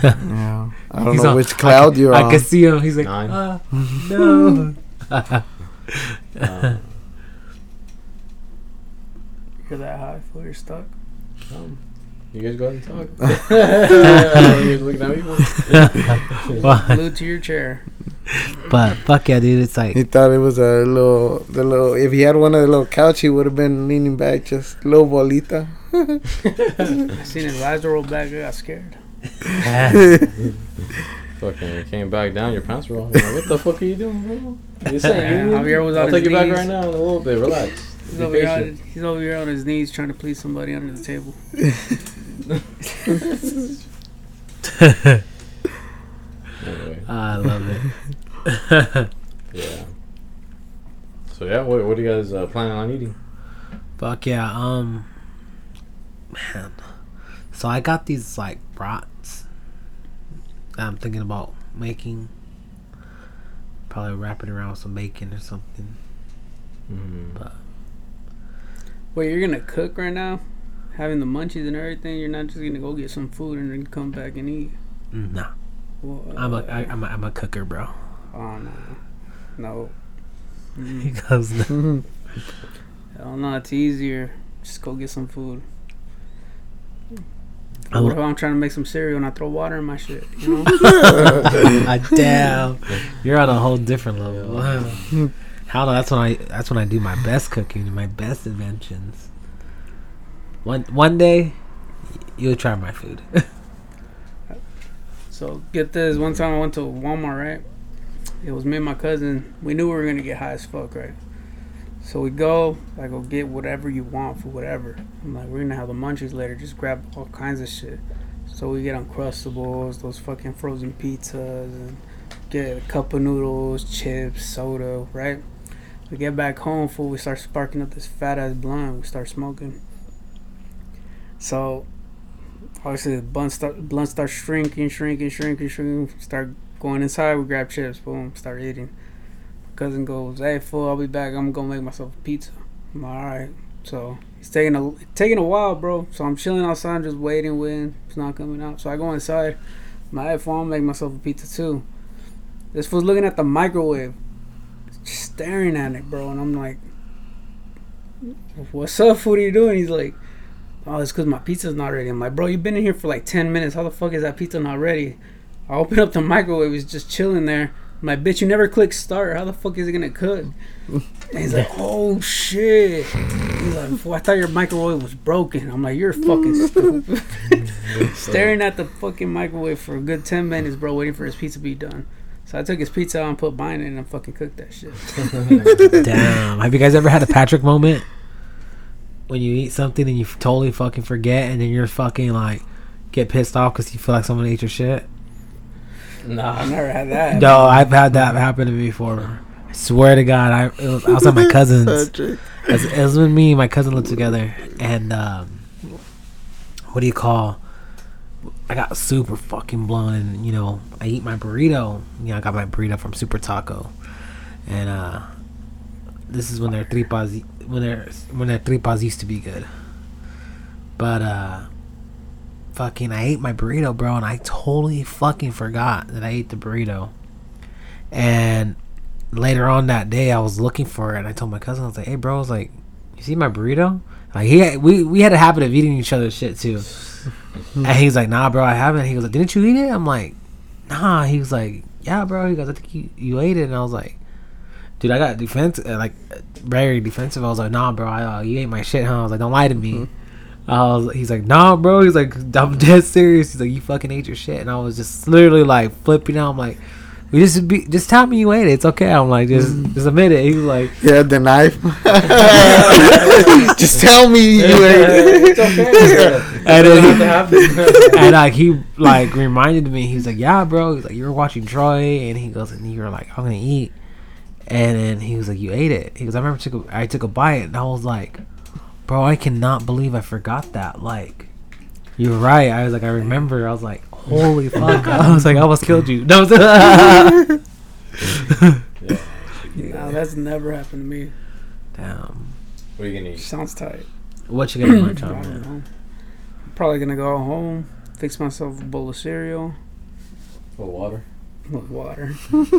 Yeah, I don't he's know on, which cloud can, you're I on. I can see him. He's like, uh, no. uh, you're that high, fool. You're stuck. Um, you guys go ahead and talk. You're looking at me. Glued to your chair. But fuck yeah, dude! It's like he thought it was a little, the little. If he had one of the little couch, he would have been leaning back, just little bolita. I seen his eyes roll back. I got scared. Fucking you came back down, your pants were off. Like, what the fuck are you doing, bro? You're saying, yeah, Javier was I'll on take his you knees. Back right now in a little bit. Relax. He's over, on, he's over here on his knees trying to please somebody under the table. Anyway. I love it. Yeah. So yeah, what, what are you guys uh, planning on eating? Fuck yeah, um, man. So I got these like brats that I'm thinking about making. Probably wrap it around with some bacon or something. Mm. But wait, you're gonna cook right now? Having the munchies and everything, you're not just gonna go get some food and then come back and eat? Nah. Well, I'm a, I, I'm a I'm a cooker, bro. Oh no, no. Mm. He goes no. Hell no, it's easier. Just go get some food. What if I'm trying to make some cereal and I throw water in my shit, you know? Damn, you're on a whole different level. Wow. How that's when I that's when I do my best cooking, my best inventions. One one day, you'll try my food. So get this. One time I went to Walmart, right? It was me and my cousin. We knew we were gonna get high as fuck, right? So we go, I go get whatever you want for whatever. I'm like, we're gonna have the munchies later. Just grab all kinds of shit. So we get Uncrustables, those fucking frozen pizzas, and get a cup of noodles, chips, soda, right? We get back home, fool. We start sparking up this fat ass blunt. We start smoking. So obviously the blunt start blunt starts shrinking, shrinking, shrinking, shrinking. Start going inside. We grab chips, boom, start eating. Cousin goes, hey fool, I'll be back. I'm gonna make myself a pizza. I'm like, all right. So it's taking a taking a while, bro. So I'm chilling outside, just waiting, waiting. It's not coming out. So I go inside. My like, hey, fool, I'll make myself a pizza too. This fool's looking at the microwave, just staring at it, bro. And I'm like, what's up, fool? What are you doing? He's like, oh, it's because my pizza's not ready. I'm like, bro, you've been in here for like ten minutes. How the fuck is that pizza not ready? I open up the microwave. It's just chilling there. My like, bitch, you never click start. How the fuck is it gonna cook? And he's like, oh shit. He's like, well, I thought your microwave was broken. I'm like, you're fucking stupid. Staring at the fucking microwave for a good ten minutes, bro, waiting for his pizza to be done. So I took his pizza out and put mine in and fucking cooked that shit. Damn. Have you guys ever had a Patrick moment? When you eat something and you totally fucking forget, and then you're fucking like get pissed off because you feel like someone ate your shit? No, I've never had that. No, I've had that happen to me before. I swear to God, I, it was, I was at my cousin's. It was, it was when me and my cousin lived together. And um, what do you call? I got super fucking blown. And, you know, I eat my burrito. You know, I got my burrito from Super Taco. And uh, this is when their tripas, when their, when their tripas used to be good. But, uh... fucking I ate my burrito, bro, and I totally fucking forgot that I ate the burrito. And later on that day I was looking for it, and I told my cousin, I was like, hey bro, I was like, you see my burrito? Like he had, we, we had a habit of eating each other's shit too. And he was like, nah bro, I haven't. He was like, didn't you eat it? I'm like, nah. He was like, yeah bro. He goes, I think you, you ate it. And I was like, dude, I got defensive, like very defensive. I was like, nah bro, I, uh, you ate my shit, huh? I was like, don't lie to me. Mm-hmm. I was, he's like, nah, bro. He's like, I'm dead serious. He's like, you fucking ate your shit. And I was just literally like flipping out. I'm like, we just be, just tell me you ate it. It's okay. I'm like, just just admit it. He's like, yeah, the knife. Just tell me you ate it. It's okay. And then, and like he like reminded me. He's like, yeah, bro. He's like, you were watching Troy, and he goes, and you were like, I'm gonna eat. And then he was like, you ate it. He goes, I remember took a, I took a bite, and I was like, bro, I cannot believe I forgot that. Like, you're right. I was like, I remember. I was like, holy fuck. I was like, I almost killed you. No, yeah. No, that's never happened to me. Damn. What are you gonna eat? Sounds tight. What you gonna munch on, man? Probably gonna go home, fix myself a bowl of cereal. With water. With water. Shit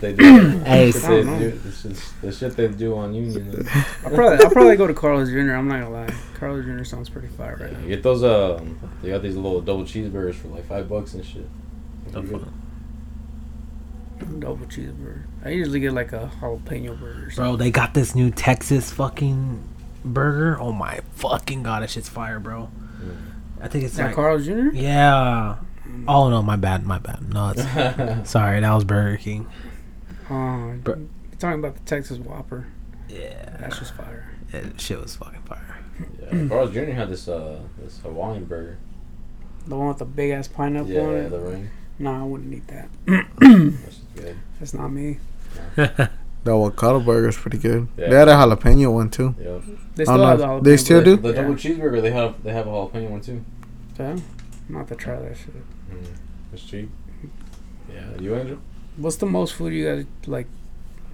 they do. Hey, shit they do. This is the shit they do on Union. I'll probably I'll probably go to Carlos Junior I'm not gonna lie. Carlos Junior sounds pretty fire right yeah, now. You get those um they got these little double cheeseburgers for like five bucks and shit. Double cheeseburger. I usually get like a jalapeno burger or something. Bro, they got this new Texas fucking burger. Oh my fucking god, that shit's fire, bro. Mm. I think it's that like Carl's Junior? Yeah. Mm. Oh no, my bad, my bad. No, it's sorry, that was Burger King. Oh, Bur- you're talking about the Texas Whopper. Yeah. That's just fire. Yeah, shit was fucking fire. Yeah. Carl's Junior had this uh this Hawaiian burger. The one with the big ass pineapple yeah, on it? Yeah, the ring. No, I wouldn't eat that. That's good. That's not me. The avocado burger is pretty good. Yeah. They had a jalapeno one too. Yeah. They still have the jalapeno. They still do? The yeah. double cheeseburger, they have they have a jalapeno one too. Yeah. I'm about to try that shit. Mm. It's cheap. Yeah. You, Andrew? What's the most food you guys like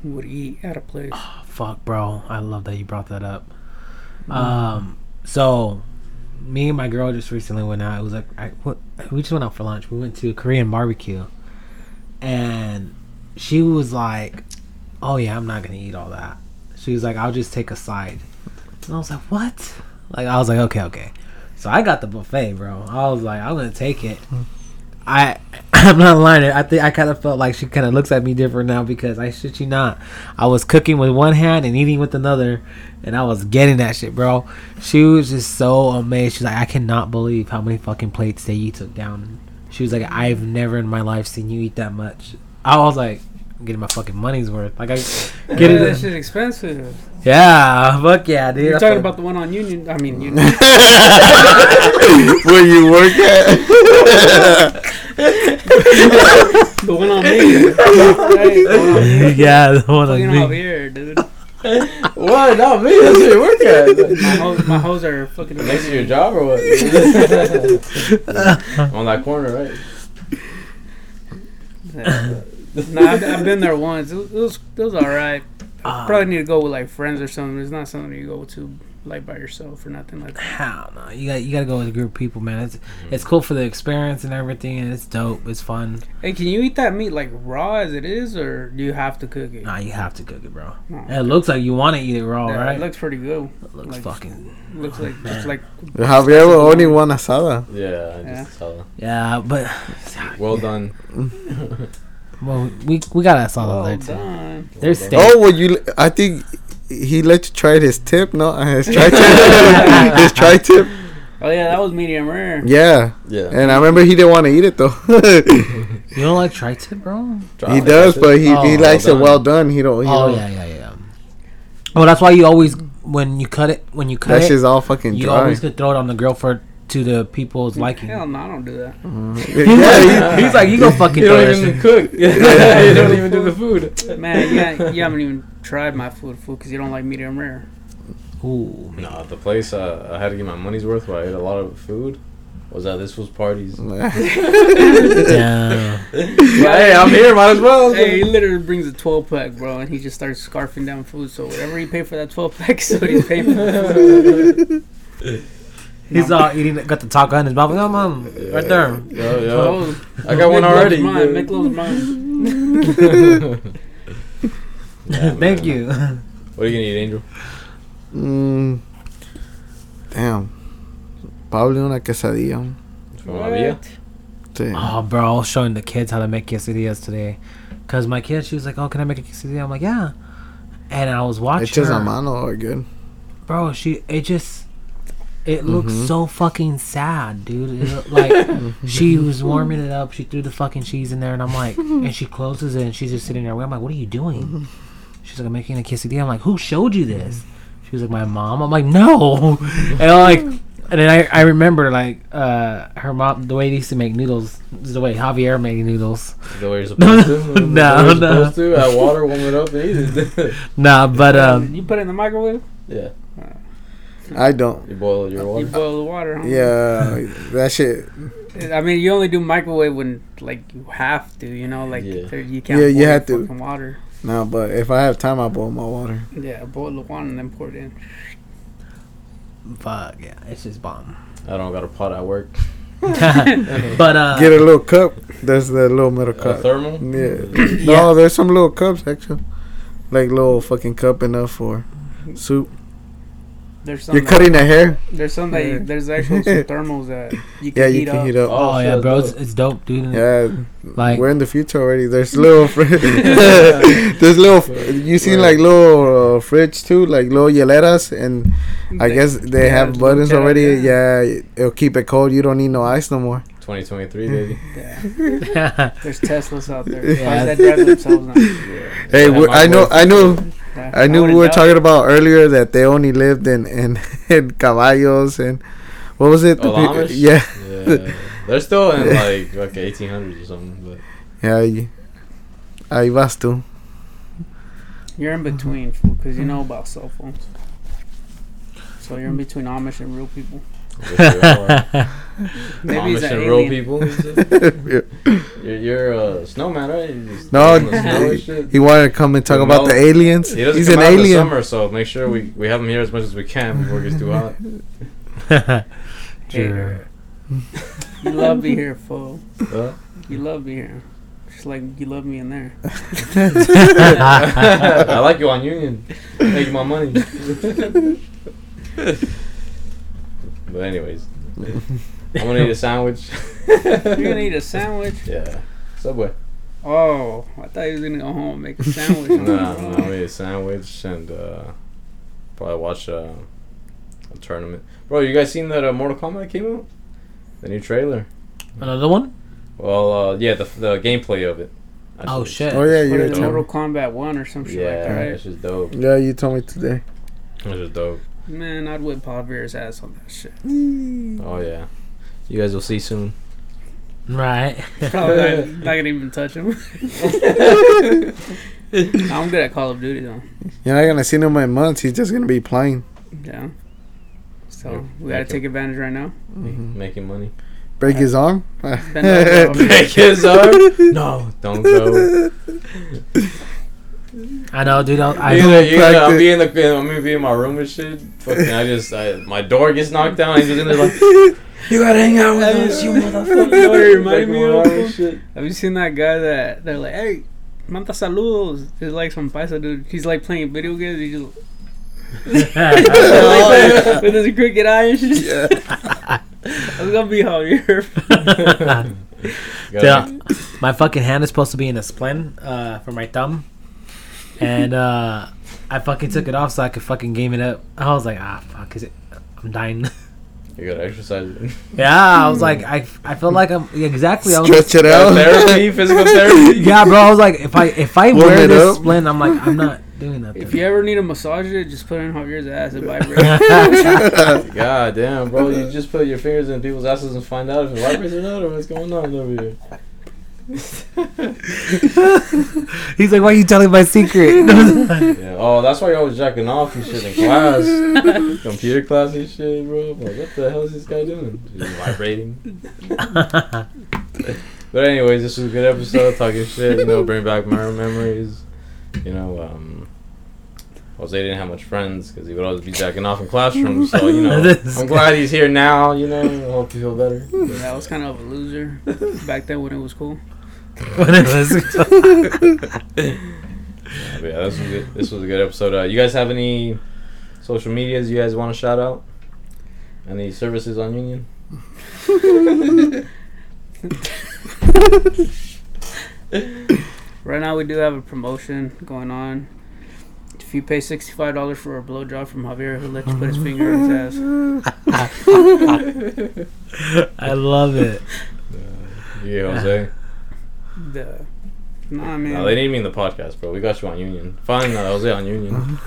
would eat at a place? Oh, fuck, bro. I love that you brought that up. Mm. Um. So. Me and my girl just recently went out. It was like I, what, we just went out for lunch. We went to a Korean barbecue, and she was like, "Oh yeah, I'm not gonna eat all that." She was like, "I'll just take a side," and I was like, "What?" Like I was like, "Okay, okay." So I got the buffet, bro. I was like, "I'm gonna take it." I I'm not lying. I think I kind of felt like she kind of looks at me different now because I shit you not, I was cooking with one hand and eating with another, and I was getting that shit, bro. She was just so amazed. She's like, I cannot believe how many fucking plates that you took down. She was like, I've never in my life seen you eat that much. I was like, I'm getting my fucking money's worth. Like I get yeah, it. That shit's expensive. Yeah, fuck yeah, dude. You're That's talking like, about the one on Union. I mean, Union. Where you work at? The one on me. Hey, yeah, the one on me. Out here, dude. What? Not me. That's where you work at. Like, my, hose, my hose are fucking. Next to your job or what? On that corner, right? Yeah. No, I've, I've been there once. It was, it was, it was alright. Um, Probably need to go with like friends or something. It's not something you go to like by yourself or nothing like that. Hell no, you got you got to go with a group of people, man. It's mm-hmm. it's cool for the experience and everything, and it's dope. It's fun. Hey, can you eat that meat like raw as it is, or do you have to cook it? Nah, you have to cook it, bro. Oh, okay. It looks like you want to eat it raw, yeah, right? It looks pretty good. It looks like, fucking. Looks like man. Just like. Javier will only one asada. Yeah, yeah. Just asada. Yeah, but. Well done. Well, we we got us all well there done. Too. There's steak. Oh, well, you. I think he let you try his tip. No, his tri tip. His tri tip. Oh yeah, that was medium rare. Yeah. Yeah. And I remember he didn't want to eat it though. You don't like tri tip, bro? He does, but he, oh, he likes well it well done. He don't. He oh don't. yeah, yeah, yeah. Well, that's why you always when you cut it when you cut that it. That shit's all fucking you dry. You always could throw it on the grill for. To the people's liking. Hell no, I don't do that. Mm-hmm. Yeah, he's, he's like, you go fucking. You don't even cook. You don't even do the food. Man, yeah, you haven't even tried my food, food, because you don't like medium rare. Ooh. Nah, the place uh, I had to get my money's worth where I ate a lot of food was at this was parties. Nah. Damn. Hey, I'm here, might as well. Hey, he literally brings a twelve pack, bro, and he just starts scarfing down food. So whatever he paid for that twelve pack, so he's paying for. He's no. all eating, got the taco in his mouth. No, mom, yeah. Right there. Yo, yo. I got one already. Mine. Make loads of mine. Yeah, thank you. What are you gonna eat, Angel? Mm, damn. Probably una quesadilla. What? Oh, bro, I was showing the kids how to make quesadillas today. Cause my kid, she was like, "Oh, can I make a quesadilla?" I'm like, "Yeah." And I was watching. Hechas a mano are good. Bro, she it just. It looks mm-hmm. so fucking sad, dude. It, like, she was warming it up. She threw the fucking cheese in there, and I'm like, and she closes it, and she's just sitting there. I'm like, what are you doing? She's like, I'm making a quesadilla. I'm like, who showed you this? She was like, my mom. I'm like, no. And I'm like, and then I, I remember, like, uh, her mom, the way they used to make noodles, this is the way Javier made noodles. The way you're supposed to? no, no. You're supposed to? I water, warm it up, and eat it. Nah, but. Um, you put it in the microwave? Yeah. I don't. You boil your water. You boil the water. Huh? Yeah, that shit. I mean, you only do microwave when like you have to, you know, like yeah. you can't. Yeah, you have to. Water. No, but if I have time, I boil my water. Yeah, boil the water and then pour it in. Fuck yeah, it's just bomb. I don't got a pot at work. but uh, get a little cup. That's the little metal cup. A thermal? Yeah. yeah. No, there's some little cups actually, like little fucking cup enough for soup. There's some You're that, cutting the hair. There's some that you, there's actual thermals that you can, yeah, you heat, can up. heat up. Oh, oh yeah, bro, it's, it's dope, dude. Yeah, like we're in the future already. There's little, fr- there's little. You seen like little uh, fridge too, like little hieleras, and I they, guess they yeah, have buttons already. Yeah. yeah, it'll keep it cold. You don't need no ice no more. twenty twenty-three, baby. Yeah. There's Teslas out there. Yeah. That drive themselves now? Yeah. Hey, yeah, I know, I know. I knew I we were talking it. about earlier that they only lived in in, in caballos and what was it? The oh, pe- Amish? Yeah. yeah, they're still in like like eighteen hundreds or something. But yeah, ahí vas tú. You're in between, fool, because you know about cell phones. So you're in between Amish and real people. Maybe Amish and alien. real people. You're, you're a snowman, right? No, snow he, he wanted to come and talk you about know, the aliens. He He's an alien. This summer, so make sure we, we have him here as much as we can before it gets too hot. Sure. You love me here, fool. Huh? You love me here. Just like you love me in there. I like you on Union. Take my money. But anyways, I'm gonna eat a sandwich. You're gonna eat a sandwich? Yeah. Subway. Oh, I thought you was gonna go home and make a sandwich. No, no, I'm gonna eat a sandwich and uh, probably watch uh, a tournament. Bro, you guys seen that uh, Mortal Kombat came out? The new trailer. Another one? Well, uh, yeah, the the gameplay of it. Actually. Oh shit! Oh yeah, you the Mortal Kombat one or some shit yeah, like that, right? Yeah, it's just dope. Yeah, you told me today. It's just dope. Man, I'd whip Paul Beer's ass on that shit. Oh, yeah. You guys will see soon. Right. Probably not, not gonna even touch him. I'm good at Call of Duty, though. You're not gonna see him in months. He's just gonna be playing. Yeah. So, yeah, we gotta take him. advantage right now. Mm-hmm. Making money. Break uh, his arm? Break his arm? No. Don't go. I know, dude. I'll, I either, either I'll be in the, I'm gonna be in my room and shit. Fucking, I just, I, my door gets knocked down. He's just in there like, you gotta hang out with us, you motherfucker. Remind me of shit. Have you seen that guy that they're like, hey, manta saludos? He's like some paisa dude. He's like playing video games. He just like that, with his crooked eye and shit. Yeah. I'm gonna be Javier. Dude, my fucking hand is supposed to be in a splint uh, for my thumb. And uh, I fucking took it off so I could fucking game it up. I was like, ah, fuck, is it? I'm dying. You gotta exercise it. Yeah, I was like, I, I feel like I'm exactly. I was Stretch like, it out. Therapy, physical therapy. Yeah, bro. I was like, if I if I Warm wear this up. splint, I'm like, I'm not doing that. If you ever need a massage, it just put it in Javier's ass and vibrate. God damn, bro, you just put your fingers in people's asses and find out if it vibrates or not, or what's going on over here. He's like, why are you telling my secret? Yeah. Oh, that's why you're always jacking off and shit in class. Computer class and shit, bro. I'm like, what the hell is this guy doing? He's vibrating. But anyways, this was a good episode. Talking shit, you know, bring back my memories. You know, um Jose didn't have much friends because he would always be jacking off in classrooms. So, you know, I'm glad he's here now, you know. I hope you feel better. Yeah, I was kind of a loser back then when it was cool. When it was cool. Yeah, but yeah, this was a good, this was a good episode. Uh, you guys have any social medias you guys want to shout out? Any services on Union? Right now we do have a promotion going on. If you pay sixty-five dollars for a blowjob from Javier, he'll let you put his finger in his ass. I love it. Uh, yeah, Jose. Duh. Nah, man. No, they didn't mean the podcast, bro. We got you on Union. Fine, no, Jose on Union.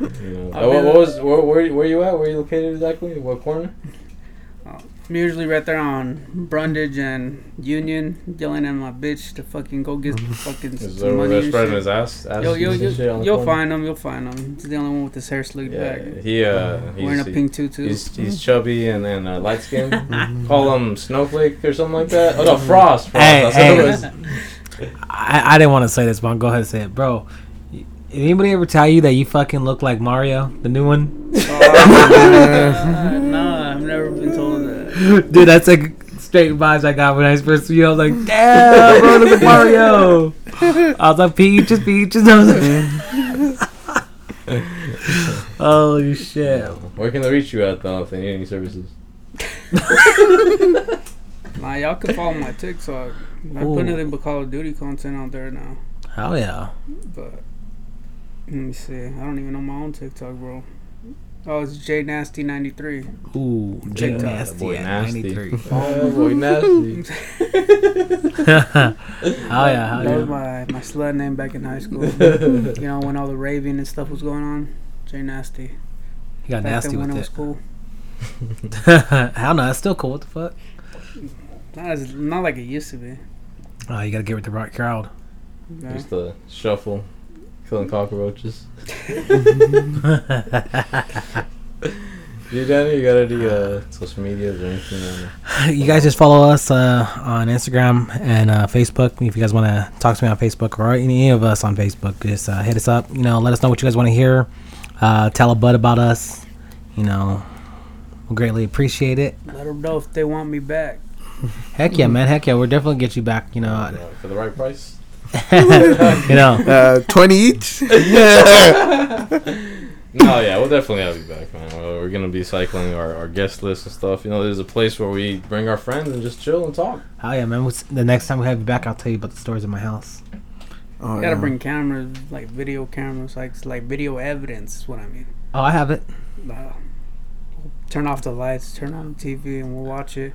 You know. uh, what, what was? Where, where, where you at? Where you located exactly? What corner? Uh, I'm usually right there on Brundage and Union, yelling at my bitch to fucking go get fucking some money. Is there his ass? ass yo, yo, yo, you'll find him. You'll find him. He's the only one with his hair slicked yeah, back. He, uh, he's wearing a pink tutu. He's, he's chubby and then uh, light skinned. Call him Snowflake or something like that. Oh no, Frost. Frost. Hey, hey. I, I didn't want to say this, but go ahead and say it, bro. Did anybody ever tell you that you fucking look like Mario, the new one? Oh, uh, no, I've never been told that. Dude, that's like straight vibes I got when I first you. I was like, damn, bro, look at Mario. I was like, peaches, peaches. I was like, holy shit. Where can they reach you at, though, if they need any services? Nah, y'all can follow my TikTok. I'm Ooh. putting it in but Call of Duty content out there now. Hell yeah. But let me see. I don't even know my own TikTok, bro. Oh, it's Jay Nasty ninety-three. Ooh, Jay Nasty at ninety-three. Oh, boy, Nasty. Oh, yeah. That was my, my slut name back in high school. You know, when all the raving and stuff was going on? Jay Nasty. He got back nasty with it. It was cool. I don't know. It's still cool. What the fuck? Nah, it's not like it used to be. Oh, you gotta get with the right crowd. Yeah. Just the shuffle. Killing cockroaches. You, Danny, you got any uh, social medias or anything? Or? You guys just follow us uh, on Instagram and uh, Facebook. If you guys want to talk to me on Facebook or any of us on Facebook, just uh, hit us up. You know, let us know what you guys want to hear. Uh, tell a bud about us. You know, we'll greatly appreciate it. Let them know if they want me back. Heck yeah, man. Heck yeah. We'll definitely get you back. You know, uh, for the right price. You know, uh, twenty each. Yeah. No, yeah, we'll definitely have you back, man. We're gonna be cycling our, our guest list and stuff. You know, there's a place where we bring our friends and just chill and talk. Oh yeah, man. The next time we have you back, I'll tell you about the stories in my house. Oh, you gotta yeah. bring cameras, like video cameras, like like video evidence. Is what I mean. Oh, I have it. Uh, turn off the lights, turn on the T V, and we'll watch it.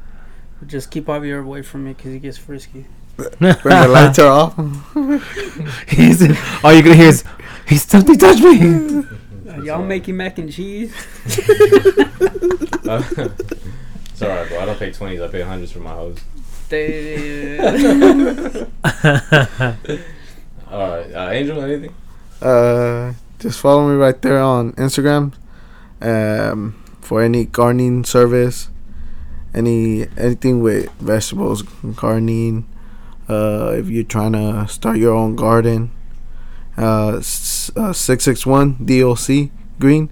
Just keep Javier away from me because he gets frisky. When the lights are off, he's all you can hear is he's something touched me. Uh, y'all making mac and cheese? uh, it's alright, bro. I don't pay twenties. I pay hundreds for my hoes. Alright, uh, Angel, anything? Uh, just follow me right there on Instagram. Um, for any gardening service, any anything with vegetables, gardening. Uh, if you're trying to start your own garden, uh, s- uh, six six one D O C Green,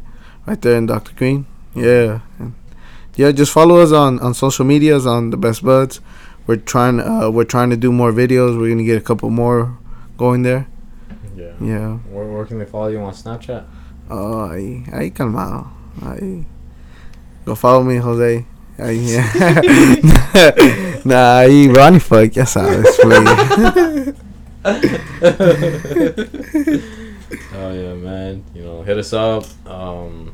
right there in Doctor Green. Yeah, yeah. Just follow us on, on social medias on the Best Buds. We're trying uh, we're trying to do more videos. We're gonna get a couple more going there. Yeah. Yeah. Where, where can they follow you on Snapchat? Oh, ahí, ahí calmado. Ahí. Go follow me, Jose. Nah, ahí Ronnie fuck, ya sabes. Oh yeah, man. You know, hit us up, um,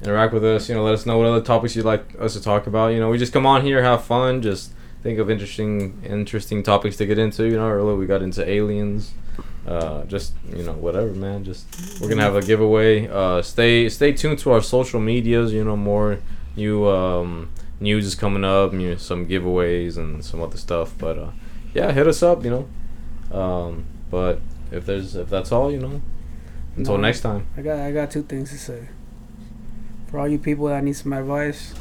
interact with us. You know, let us know what other topics you'd like us to talk about. You know, we just come on here, have fun, just think of interesting, interesting topics to get into. You know, earlier we got into aliens. Uh, just you know, whatever, man. Just we're gonna have a giveaway. Uh, stay, stay tuned to our social medias. You know, more new. Um, News is coming up, you know, some giveaways and some other stuff. But uh, yeah, hit us up, you know. Um, but if there's if that's all, you know. Until no, next time. I got I got two things to say. For all you people that need some advice,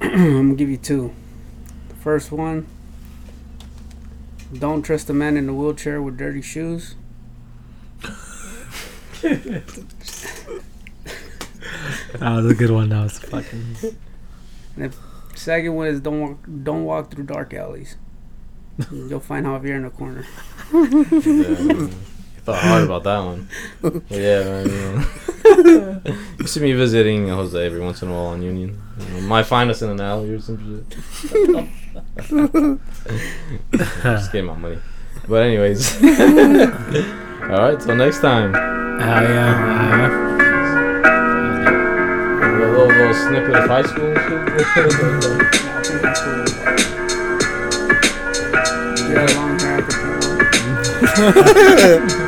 I'm gonna give you two. The first one: don't trust a man in a wheelchair with dirty shoes. That was a good one. That was fucking. And the second one is don't walk, don't walk through dark alleys. You'll find Javier in the corner. Yeah, I thought hard about that one. Yeah, man. You know. You see me visiting Jose every once in a while on Union. You know, might find us in an alley or some shit. Just getting my money. But anyways. All right, till next time. I am. Uh, uh, A little, little snippet of high school and shit. You got long hair at the time.